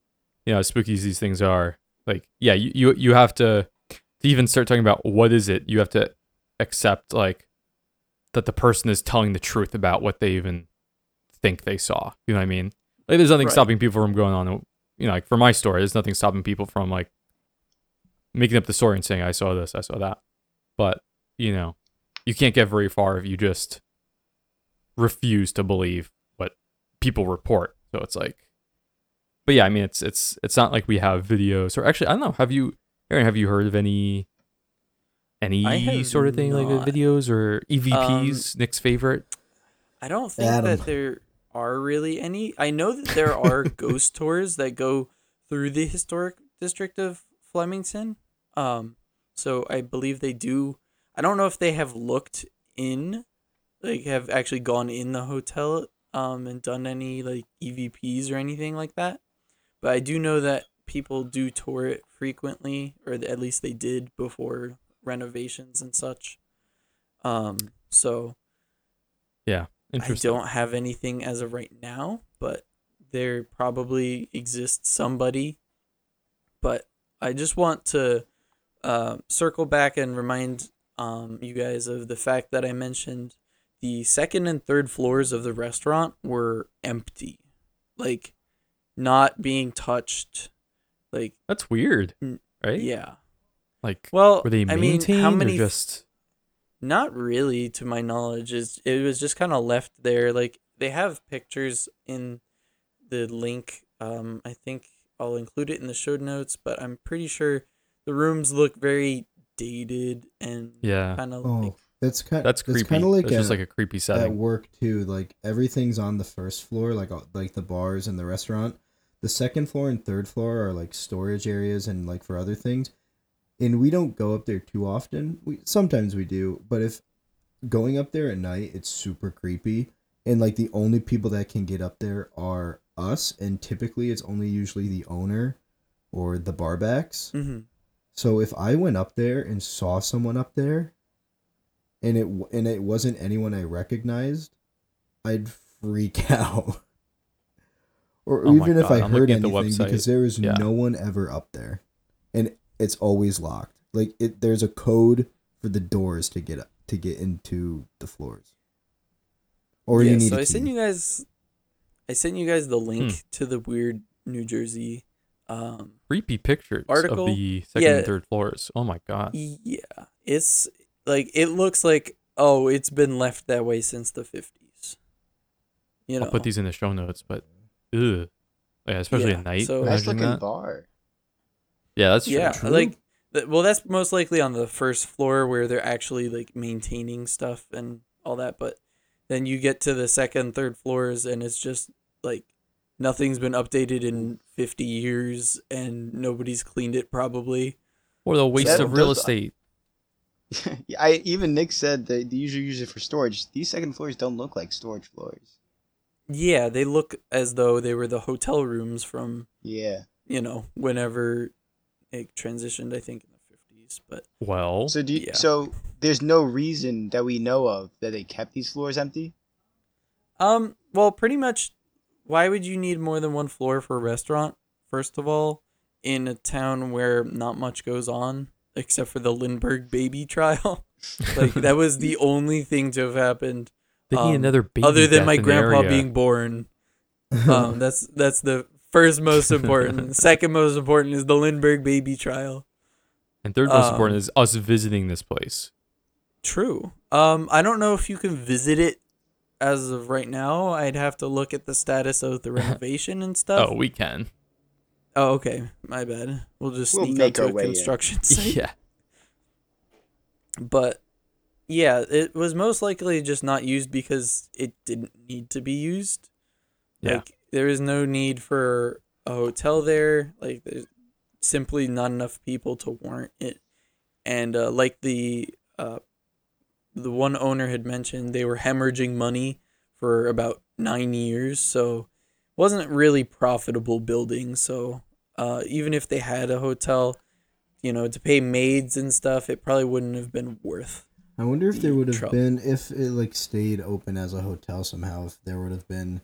you know, as spooky as these things are, like, yeah, you you, you have to. To even start talking about what is it, you have to accept like that the person is telling the truth about what they even think they saw. You know what I mean? Like, there's nothing right. stopping people from going on. You know, like for my story, there's nothing stopping people from like making up the story and saying, "I saw this, I saw that." But you know, you can't get very far if you just refuse to believe what people report. So it's like, but yeah, I mean, it's it's it's not like we have videos or actually, I don't know. Have you? Aaron, have you heard of any any sort of thing not. like videos or E V Ps, um, Nick's favorite? I don't think Adam. that there are really any. I know that there are ghost tours that go through the historic district of Flemington. Um, so I believe they do. I don't know if they have looked in, like have actually gone in the hotel um, and done any like E V Ps or anything like that. But I do know that people do tour it frequently, or at least they did before renovations and such. Um, so yeah, I don't have anything as of right now, but there probably exists somebody. But I just want to uh, circle back and remind um, you guys of the fact that I mentioned the second and third floors of the restaurant were empty, like not being touched. Like that's weird, right? Yeah. Like, well, were they maintained I mean, how many or just Not really, to my knowledge. It's, it was just kind of left there. Like, they have pictures in the link. Um, I think I'll include it in the show notes, but I'm pretty sure the rooms look very dated and yeah. kind of oh, like... That's kind, that's creepy. That's kind of like, that's a, just like a creepy setting. At work, too. Like, everything's on the first floor, like like the bars and the restaurant. The second floor and third floor are, like, storage areas and, like, for other things. And we don't go up there too often. We sometimes we do, but if going up there at night, it's super creepy. And like the only people that can get up there are us, and typically it's only usually the owner or the barbacks. Mm-hmm. So if I went up there and saw someone up there, and it and it wasn't anyone I recognized, I'd freak out. Or oh even if I I'm heard anything, because there is yeah. no one ever up there, and it's always locked. Like it, there's a code for the doors to get up, to get into the floors. Or yeah, you need. So I sent you guys, I sent you guys the link hmm. to the Weird New Jersey, um, creepy pictures article. Of the second yeah. and third floors. Oh my god. Yeah, it's like it looks like oh, it's been left that way since the fifties. You know, I'll put these in the show notes, but ugh. Yeah, especially yeah, at night. So nice looking that. Bar. Yeah, that's yeah, true. Like, well, that's most likely on the first floor where they're actually like maintaining stuff and all that. But then you get to the second, third floors, and it's just like nothing's been updated in fifty years, and nobody's cleaned it probably. Or the waste that, of real those, estate. I even Nick said they usually use it for storage. These second floors don't look like storage floors. Yeah, they look as though they were the hotel rooms from. Yeah. You know, whenever. It transitioned, I think, in the fifties. But well, so do you, yeah. so there's no reason that we know of that they kept these floors empty. Um. Well, pretty much. Why would you need more than one floor for a restaurant? First of all, in a town where not much goes on except for the Lindbergh baby trial, like that was the only thing to have happened. They um, need another baby other than my grandpa area. Being born. Um. that's that's the. First most important. Second most important is the Lindbergh baby trial. And third most um, important is us visiting this place. True. Um, I don't know if you can visit it as of right now. I'd have to look at the status of the renovation and stuff. Oh, we can. Oh, okay. My bad. We'll just we'll sneak up to a construction in. Site. Yeah. But, yeah, it was most likely just not used because it didn't need to be used. Yeah. Like, there is no need for a hotel there. Like, there's simply not enough people to warrant it. And uh, like the uh, the one owner had mentioned, they were hemorrhaging money for about nine years. So it wasn't really profitable building. So uh, even if they had a hotel, you know, to pay maids and stuff, it probably wouldn't have been worth. I wonder if there would have been, if it like stayed open as a hotel somehow, if there would have been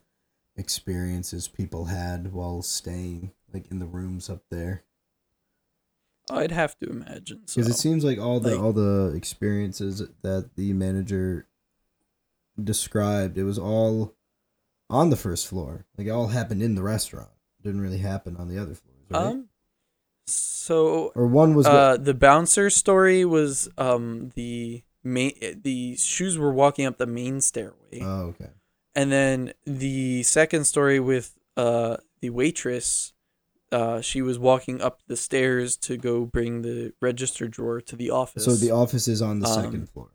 experiences people had while staying like in the rooms up there. I'd have to imagine, because so. It seems like all the like, all the experiences that the manager described, it was all on the first floor. Like it all happened in the restaurant. It didn't really happen on the other floors, right? Um, so or one was uh, the-, the bouncer story was um the main the shoes were walking up the main stairway. Oh, okay. And then the second story with uh the waitress, uh she was walking up the stairs to go bring the register drawer to the office. So the office is on the um, second floor.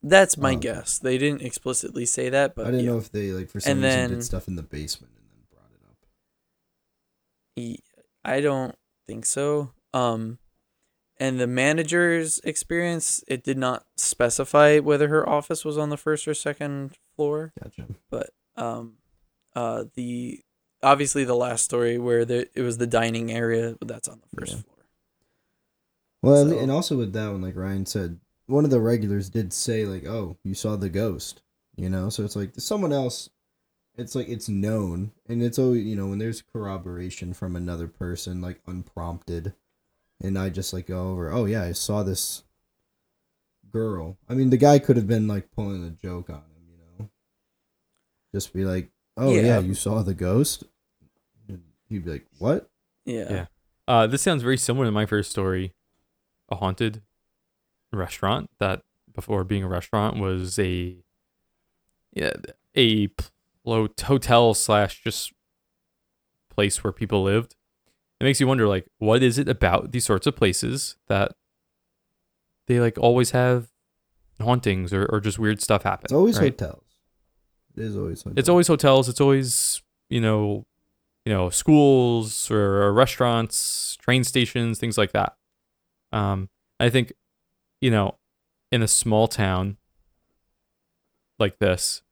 That's my oh, guess. They didn't explicitly say that, but I didn't yeah. know if they like for some and reason then, did stuff in the basement and then brought it up. I don't think so. Um, and the manager's experience, it did not specify whether her office was on the first or second floor. Gotcha. But um, uh, the obviously the last story where the, it was the dining area, but that's on the first yeah. floor. Well, so, and also with that one, like Ryan said, one of the regulars did say, like, oh, you saw the ghost, you know? So it's like someone else, it's like it's known. And it's always, you know, when there's corroboration from another person, like unprompted, and I just like go over, oh yeah, I saw this girl. I mean, the guy could have been like pulling a joke on him, you know? Just be like, oh yeah, yeah you saw the ghost? And he'd be like, what? Yeah. yeah. Uh, this sounds very similar to my first story. A haunted restaurant that before being a restaurant was a yeah a hotel slash just place where people lived. It makes you wonder, like, what is it about these sorts of places that they like always have hauntings or, or just weird stuff happen? It's always right? hotels. It is always hotels. It's always hotels. It's always, you know, you know, schools or restaurants, train stations, things like that. Um, I think, you know, in a small town like this,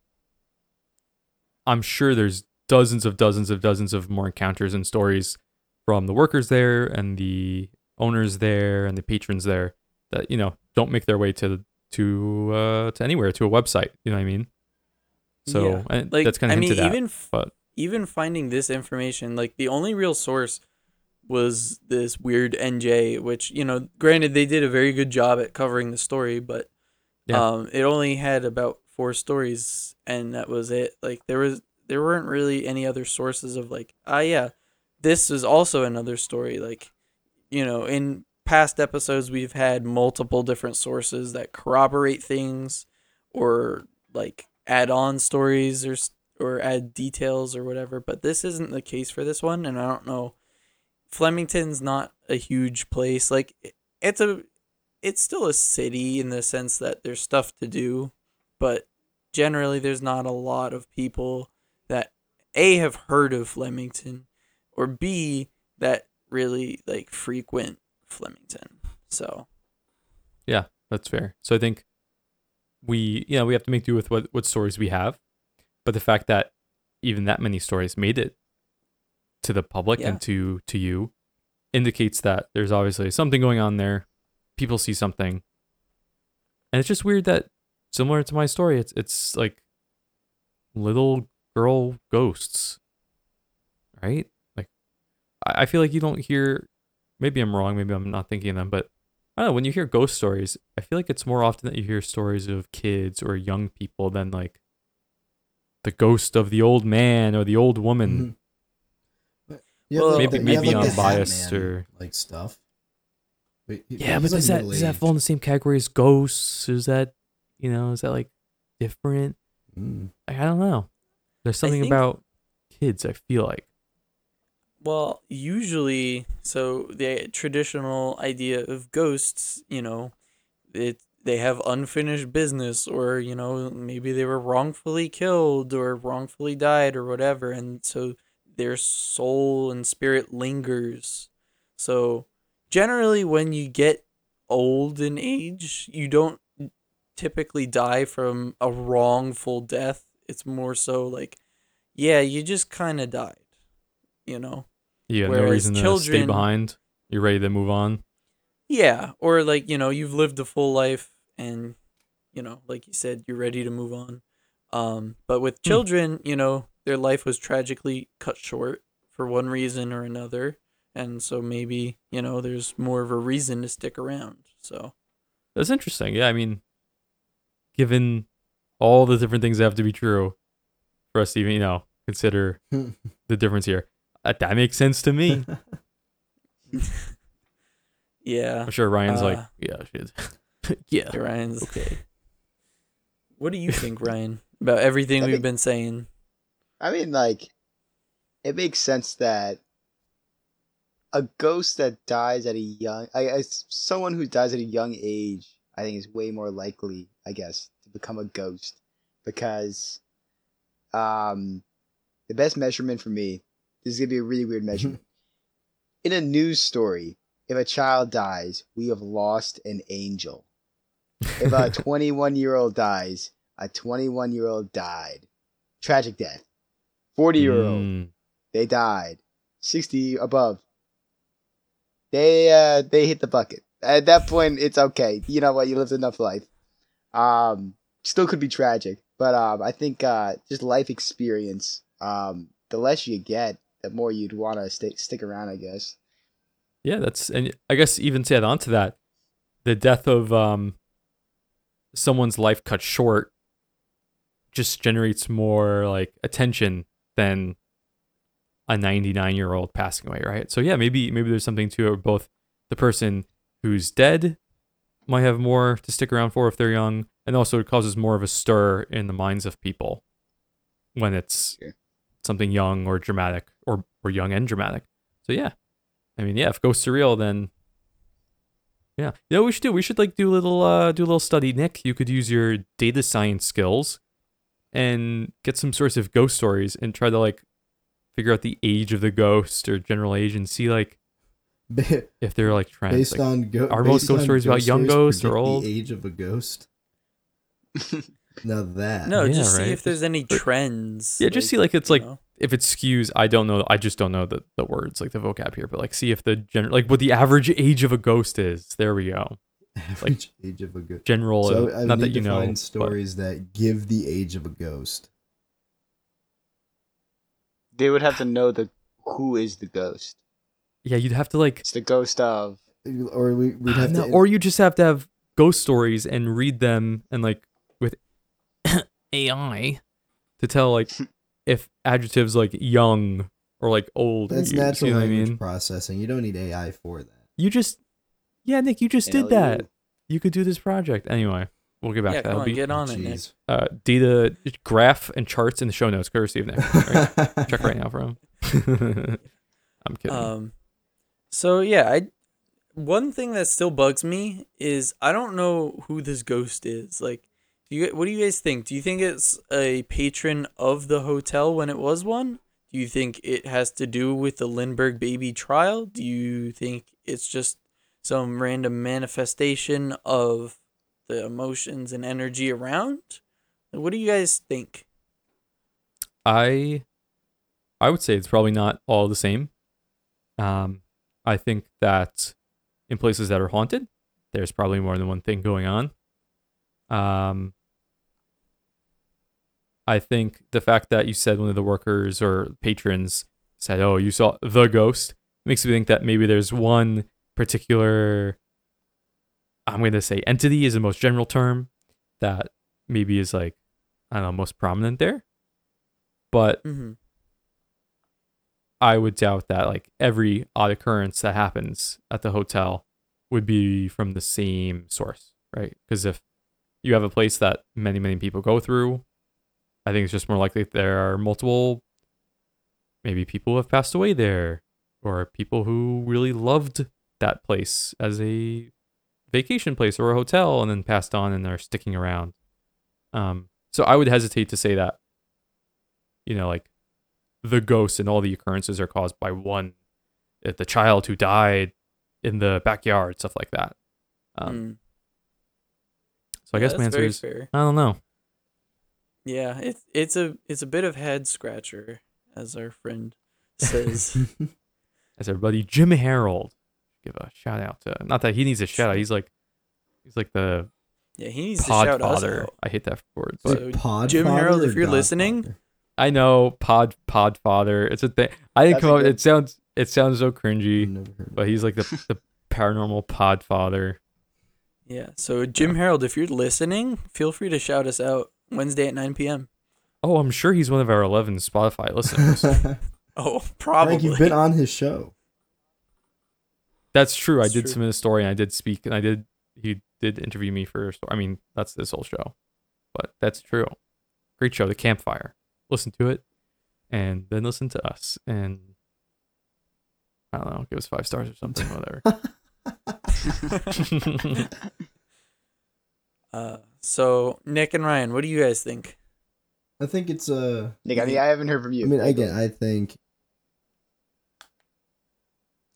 I'm sure there's dozens of dozens of dozens of more encounters and stories from the workers there and the owners there and the patrons there that, you know, don't make their way to to uh, to anywhere, to a website. You know what I mean? So yeah. I, like, that's kind of hinted at. I mean, even f- but. even finding this information, like the only real source was this Weird N J, which, you know, granted they did a very good job at covering the story, but yeah. um, it only had about four stories and that was it. Like there was, there weren't really any other sources of like, ah, yeah, this is also another story. Like, you know, in past episodes, we've had multiple different sources that corroborate things or like add on stories or, or add details or whatever. But this isn't the case for this one. And I don't know. Flemington's not a huge place. Like it's a, it's still a city in the sense that there's stuff to do, but generally there's not a lot of people that A, have heard of Flemington, or B, that really like frequent Flemington. So yeah, that's fair. So I think we, you know, we have to make do with what, what stories we have, but the fact that even that many stories made it to the public yeah. and to, to you indicates that there's obviously something going on there. People see something. And it's just weird that similar to my story, it's, it's like little girl ghosts, right? Like, I feel like you don't hear, maybe I'm wrong, maybe I'm not thinking of them, but I don't know. When you hear ghost stories, I feel like it's more often that you hear stories of kids or young people than like the ghost of the old man or the old woman. Mm-hmm. Yeah, well, maybe the, maybe like I'm biased or like stuff. But yeah, but does like that does that fall in the same category as ghosts? Is that, you know, is that like different? Mm. Like, I don't know. There's something think, about kids. I feel like. Well, usually, so the traditional idea of ghosts, you know, it they have unfinished business, or you know, maybe they were wrongfully killed or wrongfully died or whatever, and so their soul and spirit lingers. So generally when you get old in age, you don't typically die from a wrongful death. It's more so like, yeah, you just kind of died, you know? Yeah, whereas no reason children, to stay behind. You're ready to move on. Yeah, or like, you know, you've lived a full life and, you know, like you said, you're ready to move on. Um, but with children, hmm. you know, their life was tragically cut short for one reason or another. And so maybe, you know, there's more of a reason to stick around. So that's interesting. Yeah. I mean, given all the different things that have to be true for us to even, you know, consider the difference here, that, that makes sense to me. Yeah. I'm sure Ryan's uh, like, yeah, shit. yeah. Ryan's okay. What do you think, Ryan, about everything I we've think- been saying? I mean, like, it makes sense that a ghost that dies at a young, I, I someone who dies at a young age, I think is way more likely, I guess, to become a ghost, because, um, the best measurement for me, this is gonna be a really weird measurement. In a news story, if a child dies, we have lost an angel. If a twenty-one-year-old dies, a twenty-one-year-old died, tragic death. forty-year-old, mm. they died. sixty above, they uh, they hit the bucket. At that point, it's okay. You know what? You lived enough life. Um, still could be tragic, but um, I think uh, just life experience. Um, the less you get, the more you'd want to stick stick around, I guess. Yeah, that's, and I guess even to add on to that, the death of um, someone's life cut short just generates more like attention than a ninety-nine-year-old passing away, right? So yeah, maybe maybe there's something to it, both the person who's dead might have more to stick around for if they're young, and also it causes more of a stir in the minds of people when it's sure. something young or dramatic, or, or young and dramatic. So yeah, I mean, yeah, if ghosts are real, then yeah. You know what we should do? We should like do a little, uh, do a little study. Nick, you could use your data science skills and get some source of ghost stories and try to like figure out the age of the ghost or general age and see like if they're like trying based like, on go- are most ghost stories about young ghosts or old the age of a ghost. Now that no, yeah, just right? see if there's any trends. Yeah, like, just see like it's like know? if it skews. I don't know. I just don't know the, the words like the vocab here, but like see if the general like what the average age of a ghost is. There we go. Average like, age of a ghost. General. So I not need that you to know find stories but... that give the age of a ghost. They would have to know the who is the ghost. Yeah, you'd have to like. It's the ghost of, or we we'd have no, to, or you just have to have ghost stories and read them and like with A I to tell like if adjectives like young or like old. That's you, natural you know language I mean? processing. You don't need A I for that. You just, yeah, Nick, you just L U did that. You could do this project anyway. We'll get back yeah, to that. Come on, be, get on oh, it, Nick. Uh, data graph and charts in the show notes. Courtesy of Nick. Right? Check right now for him. I'm kidding. Um, So yeah, I one thing that still bugs me is I don't know who this ghost is. Like, do you what do you guys think? Do you think it's a patron of the hotel when it was one? Do you think it has to do with the Lindbergh baby trial? Do you think it's just some random manifestation of the emotions and energy around? What do you guys think? I I would say it's probably not all the same. Um I think that in places that are haunted, there's probably more than one thing going on. Um, I think the fact that you said one of the workers or patrons said, "Oh, you saw the ghost," makes me think that maybe there's one particular, I'm going to say entity is the most general term that maybe is like, I don't know, most prominent there. But mm-hmm. I would doubt that like every odd occurrence that happens at the hotel would be from the same source, right? Because if you have a place that many, many people go through, I think it's just more likely that there are multiple, maybe people who have passed away there or people who really loved that place as a vacation place or a hotel and then passed on and are sticking around. Um, so I would hesitate to say that, you know, like, the ghosts and all the occurrences are caused by one, the child who died in the backyard, stuff like that. Um, mm. So I yeah, guess my answer is fair. I don't know. Yeah, it's it's a it's a bit of head scratcher, as our friend says. As everybody, Jim Harold, give a shout out to. Not that he needs a shout out. He's like, he's like the yeah he needs pod to shout father. Us out. I hate that word. But so pod Jim Harold, if you're God listening. Father? I know, pod podfather. It's a thing. I didn't That's come up. It sounds it sounds so cringy, but he's like the the paranormal podfather. Yeah. So Jim Harold, if you're listening, feel free to shout us out Wednesday at nine p.m. Oh, I'm sure he's one of our eleven Spotify listeners. Oh, probably. Like you've been on his show. That's true. That's I did true. submit a story and I did speak and I did. He did interview me for. I mean, that's this whole show, but that's true. Great show, The Campfire. Listen to it, and then listen to us, and I don't know, give us five stars or something, whatever. uh, so Nick and Ryan, what do you guys think? I think it's uh Nick. I mean, I haven't heard from you. I mean, again, I think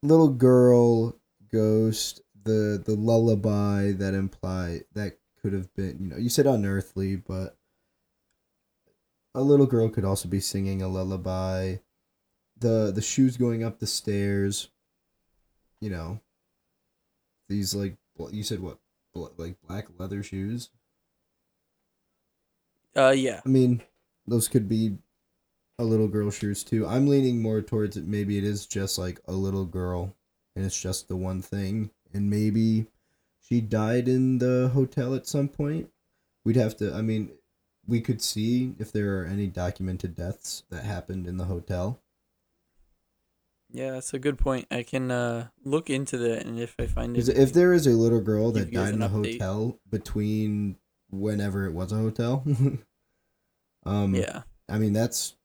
little girl ghost, the the lullaby that imply that could have been, you know, you said unearthly, but. A little girl could also be singing a lullaby. The the shoes going up the stairs. You know. These like you said what like black leather shoes. Uh yeah. I mean, those could be a little girl's shoes too. I'm leaning more towards it. Maybe it is just like a little girl, and it's just the one thing. And maybe she died in the hotel at some point. We'd have to. I mean. We could see if there are any documented deaths that happened in the hotel. Yeah, that's a good point. I can uh, look into that, and if I find it, if there is a little girl that died in a update. hotel between whenever it was a hotel, um, yeah, I mean that's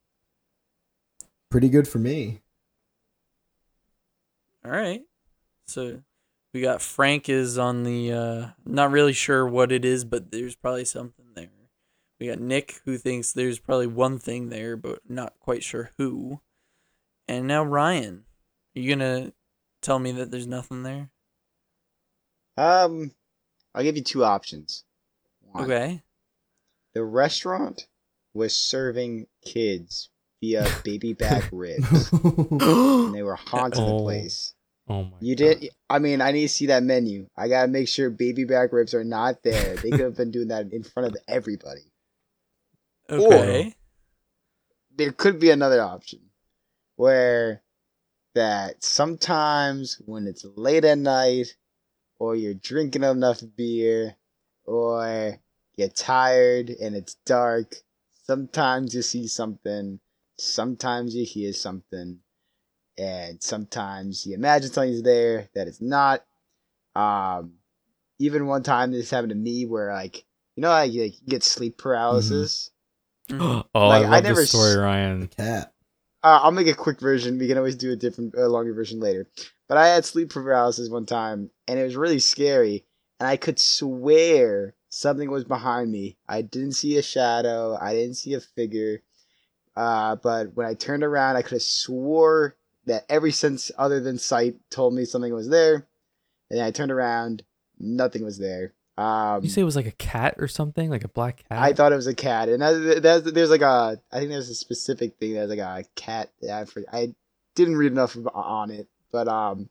pretty good for me. All right, so we got Frank is on the uh, not really sure what it is, but there's probably something there. We got Nick who thinks there's probably one thing there, but not quite sure who. And now Ryan, are you gonna tell me that there's nothing there? Um, I'll give you two options. One, okay. The restaurant was serving kids via baby back ribs, and they were haunting oh. the place. Oh my! You did. God. I mean, I need to see that menu. I gotta make sure baby back ribs are not there. They could have been doing that in front of everybody. Okay. Or there could be another option. Where that sometimes when it's late at night or you're drinking enough beer or you're tired and it's dark, sometimes you see something, sometimes you hear something, and sometimes you imagine something's there that it's not. Um, even one time this happened to me where, like, you know, like, you get sleep paralysis. Mm-hmm. oh, like, I love I never this story, s- Ryan. The cat. Uh, I'll make a quick version. We can always do a different, uh, longer version later. But I had sleep paralysis one time, and it was really scary. And I could swear something was behind me. I didn't see a shadow. I didn't see a figure. Uh, but when I turned around, I could have swore that every sense other than sight told me something was there. And then I turned around. Nothing was there. Um, you say it was like a cat or something, like a black cat? I thought it was a cat, and that, that, there's like a, I think there's a specific thing that's like a cat. I, I didn't read enough on it, but um,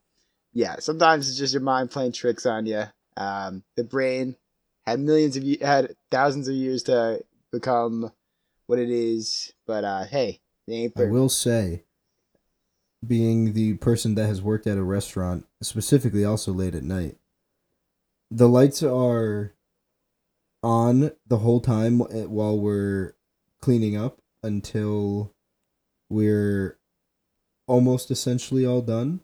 yeah, sometimes it's just your mind playing tricks on you. Um, the brain had millions of had thousands of years to become what it is, but uh, hey, it ain't perfect. I will say, being the person that has worked at a restaurant, specifically also late at night. The lights are on the whole time while we're cleaning up until we're almost essentially all done.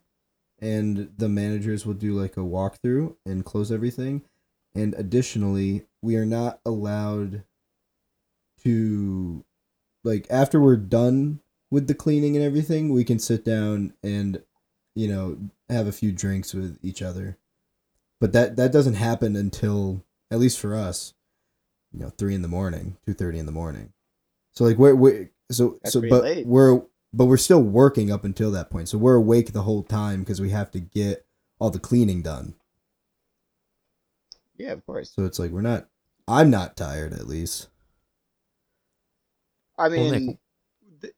And the managers will do like a walkthrough and close everything. And additionally, we are not allowed to, like, after we're done with the cleaning and everything, we can sit down and, you know, have a few drinks with each other. But that, that doesn't happen until, at least for us, you know, three in the morning, two thirty in the morning. So like we're, we're so That's so but late. we're but we're still working up until that point. So we're awake the whole time because we have to get all the cleaning done. Yeah, of course. So it's like we're not. I'm not tired, at least. I mean, the,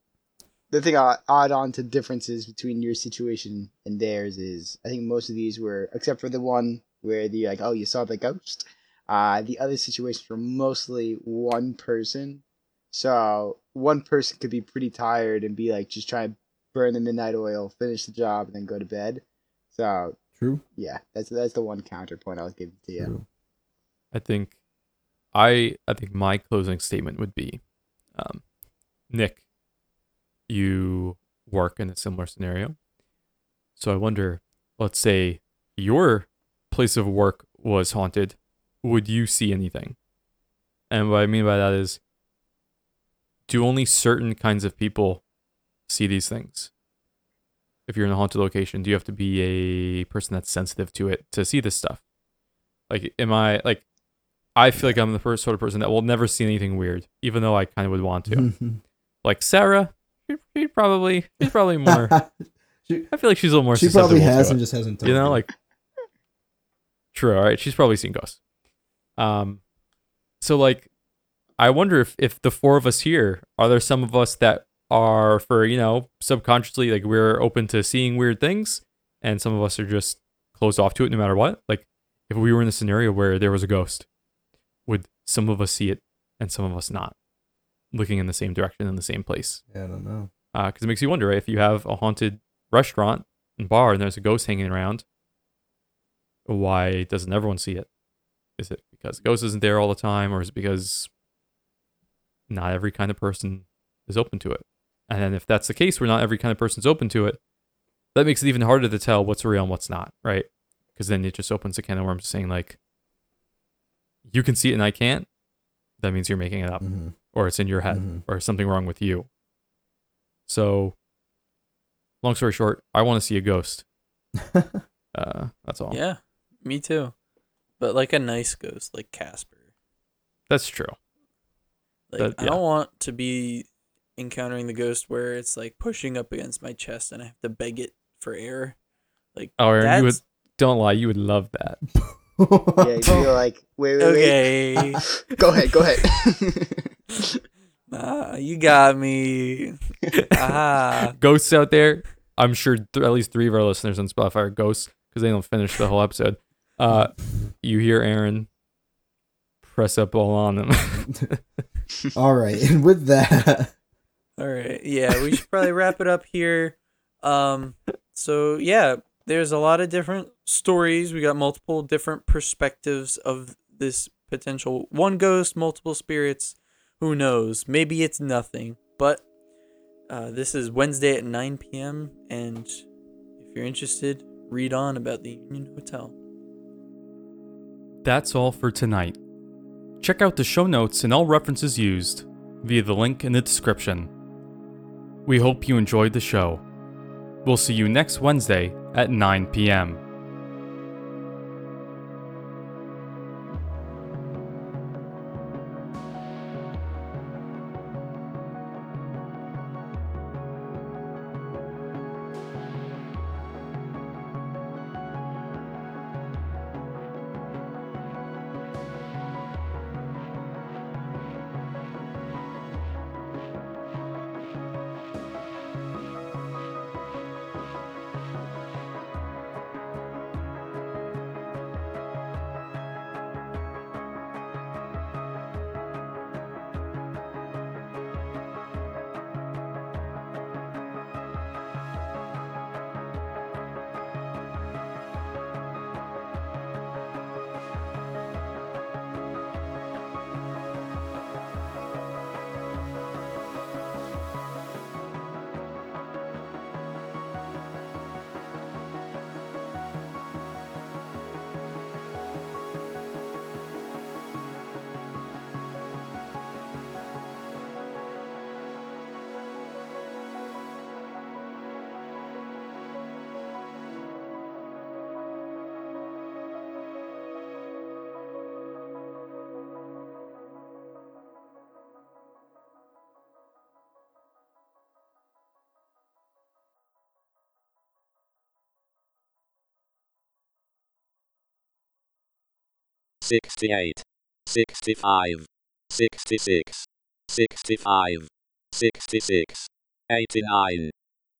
the thing I'll add on to differences between your situation and theirs is, I think most of these were, except for the one where they're like, oh, you saw the ghost. Uh, the other situations were mostly one person. So one person could be pretty tired and be like, just try to burn the midnight oil, finish the job, and then go to bed. So true. Yeah, that's that's the one counterpoint I was giving to you. True. I think, I I think my closing statement would be, um, Nick, you work in a similar scenario. So I wonder, let's say your place of work was haunted, would you see anything? And what I mean by that is, do only certain kinds of people see these things? If you're in a haunted location, do you have to be a person that's sensitive to it to see this stuff? Like, am I, like, I feel like I'm the first sort of person that will never see anything weird, even though I kind of would want to. Mm-hmm. Like Sarah, she probably, she's probably more, she, I feel like she's a little more susceptible. She probably has and just hasn't told you. You know, like, true, all right. She's probably seen ghosts. Um, so like, I wonder if, if the four of us here, are there some of us that are for, you know, subconsciously, like we're open to seeing weird things and some of us are just closed off to it no matter what? Like if we were in a scenario where there was a ghost, would some of us see it and some of us not, looking in the same direction in the same place? Yeah, I don't know. Uh, 'cause it makes you wonder, right? If you have a haunted restaurant and bar and there's a ghost hanging around, why doesn't everyone see it? Is it because the ghost isn't there all the time, or is it because not every kind of person is open to it? And then if that's the case, where not every kind of person is open to it, that makes it even harder to tell what's real and what's not, right? Because then it just opens a can of worms saying, like, you can see it and I can't. That means you're making it up, mm-hmm. or it's in your head, mm-hmm. or something wrong with you. So, long story short, I want to see a ghost. uh, that's all. Yeah, me too. But like a nice ghost, like Casper. That's true. Like, that, yeah. I don't want to be encountering the ghost where it's like pushing up against my chest and I have to beg it for air. Like, oh, Aaron, you would, don't lie, you would love that. Yeah, you're like, wait, wait, okay. wait. Okay. Go ahead, go ahead. Ah, you got me. Ah. Ghosts out there, I'm sure th- at least three of our listeners on Spotify are ghosts because they don't finish the whole episode. Uh, you hear Aaron press up all on them. All right, and with that, all right, yeah, we should probably wrap it up here. Um, so yeah, there's a lot of different stories. We got multiple different perspectives of this potential one ghost, multiple spirits. Who knows? Maybe it's nothing. But uh, this is Wednesday at nine p.m. and if you're interested, read on about the Union Hotel. That's all for tonight. Check out the show notes and all references used via the link in the description. We hope you enjoyed the show. We'll see you next Wednesday at nine p.m. sixty-eight, sixty-five, sixty-six, sixty-five, sixty-six, eighty-nine.